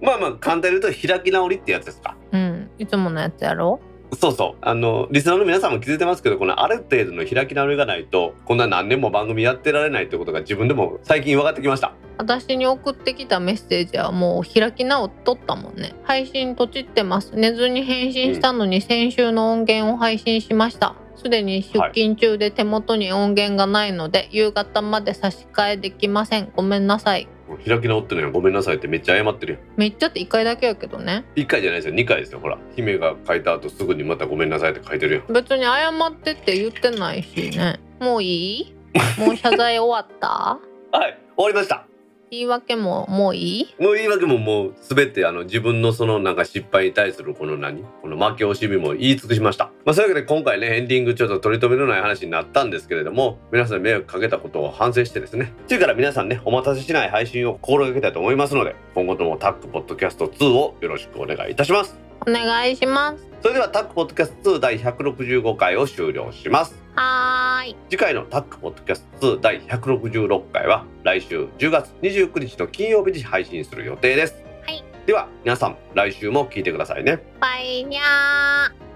まあ簡単に言うと開き直りってやつですか。うん、いつものやつやろ。そうそう、リスナーの皆さんも気づいてますけど、このある程度の開き直りがないとこんな何年も番組やってられないってことが自分でも最近分かってきました。私に送ってきたメッセージはもう開き直っとったもんね。配信とちってます。寝ずに返信したのに先週の音源を配信しました。すでに出勤中で手元に音源がないので、はい、夕方まで差し替えできません。ごめんなさい。開き直ってるよ、ごめんなさいってめっちゃ謝ってるよ。めっちゃって1回だけやけどね。1回じゃないですよ、2回ですよ。ほら、姫が書いた後すぐにまたごめんなさいって書いてるよ。別に謝ってって言ってないしね。もういい？もう謝罪終わった？はい、終わりました。言い訳ももういい？もう言い訳ももう全て自分のそのなんか失敗に対するこの負け惜しみも言い尽くしました。まあ、そういうわけで今回ねエンディングちょっと取り留めのない話になったんですけれども、皆さんに迷惑かけたことを反省してですね、次から皆さんねお待たせしない配信を心がけたいと思いますので、今後ともタックポッドキャスト2をよろしくお願いいたします。お願いします。それではタックポッドキャスト2第165回を終了します。はーい。次回のタックポッドキャスト2第166回は来週10月29日の金曜日に配信する予定です。はい。では皆さん来週も聞いてくださいね。バイニャー。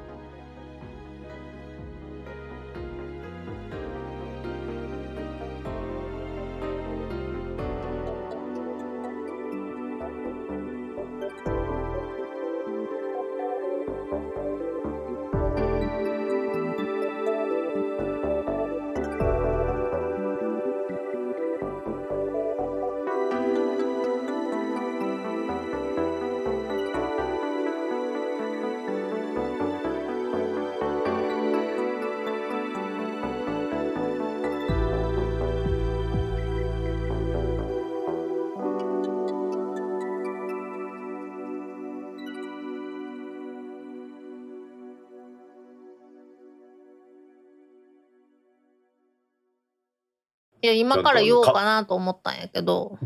いや今から言おうかなと思ったんやけど、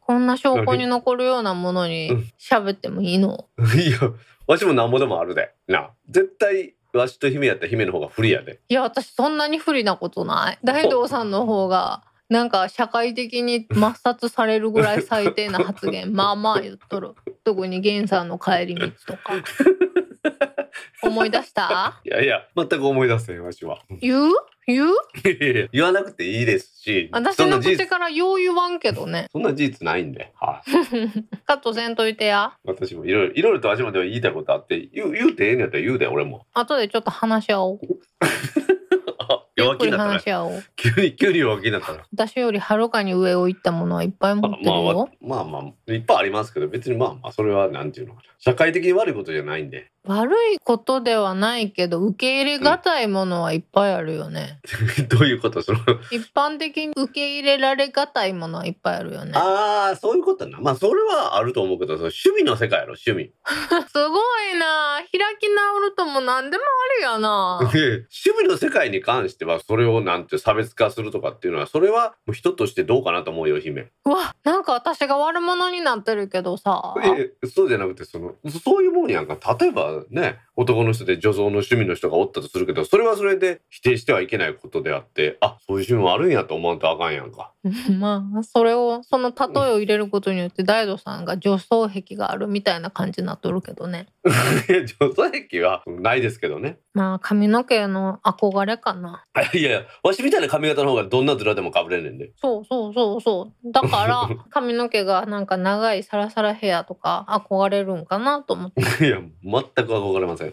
こんな証拠に残るようなものに喋ってもいいの？いやわしもなんぼでもあるでな。絶対わしと姫やったら姫の方が不利やで。いや私そんなに不利なことない。大道さんの方がなんか社会的に抹殺されるぐらい最低な発言まあまあ言っとる。特に源さんの帰り道とか思い出した？いやいや全く思い出せんわしは。言う言わなくていいですし、私の口からよう言わんけどね。そんな事実ないんで、はあ、カットせんといてや。私もいろいろと私もでも言いたいことあって 言うてええんやったら言うで。俺も後でちょっと話し合おう。弱気になったら急に弱気になったら私よりはるかに上を行ったものはいっぱい持ってるよ。まあいっぱいありますけど、別にまあそれはなんていうのかな、社会的に悪いことじゃないんで。悪いことではないけど受け入れがたいものはいっぱいあるよね、うん、どういうこと？その一般的に受け入れられがたいものはいっぱいあるよね。ああそういうことな。まあそれはあると思うけど、その趣味の世界やろ趣味。すごいな、開き直るとも何でもあるやな。趣味の世界に関してはそれをなんて差別化するとかっていうのは、それはもう人としてどうかなと思うよ姫。うわなんか私が悪者になってるけどさ。そうじゃなくてそういうもんやんか。例えばね、男の人で女装の趣味の人がおったとするけど、それはそれで否定してはいけないことであって、あそういう趣味もあるんやと思わんとあかんやんか。まあその例えを入れることによって大道さんが女装癖があるみたいな感じになっとるけどね。女装癖はないですけどね。まあ髪の毛の憧れかな。いやいやわしみたいな髪型の方がどんなズラでも被れねんで。そうだから髪の毛がなんか長いサラサラヘアとか憧れるんかなと思って。いや全く憧れません。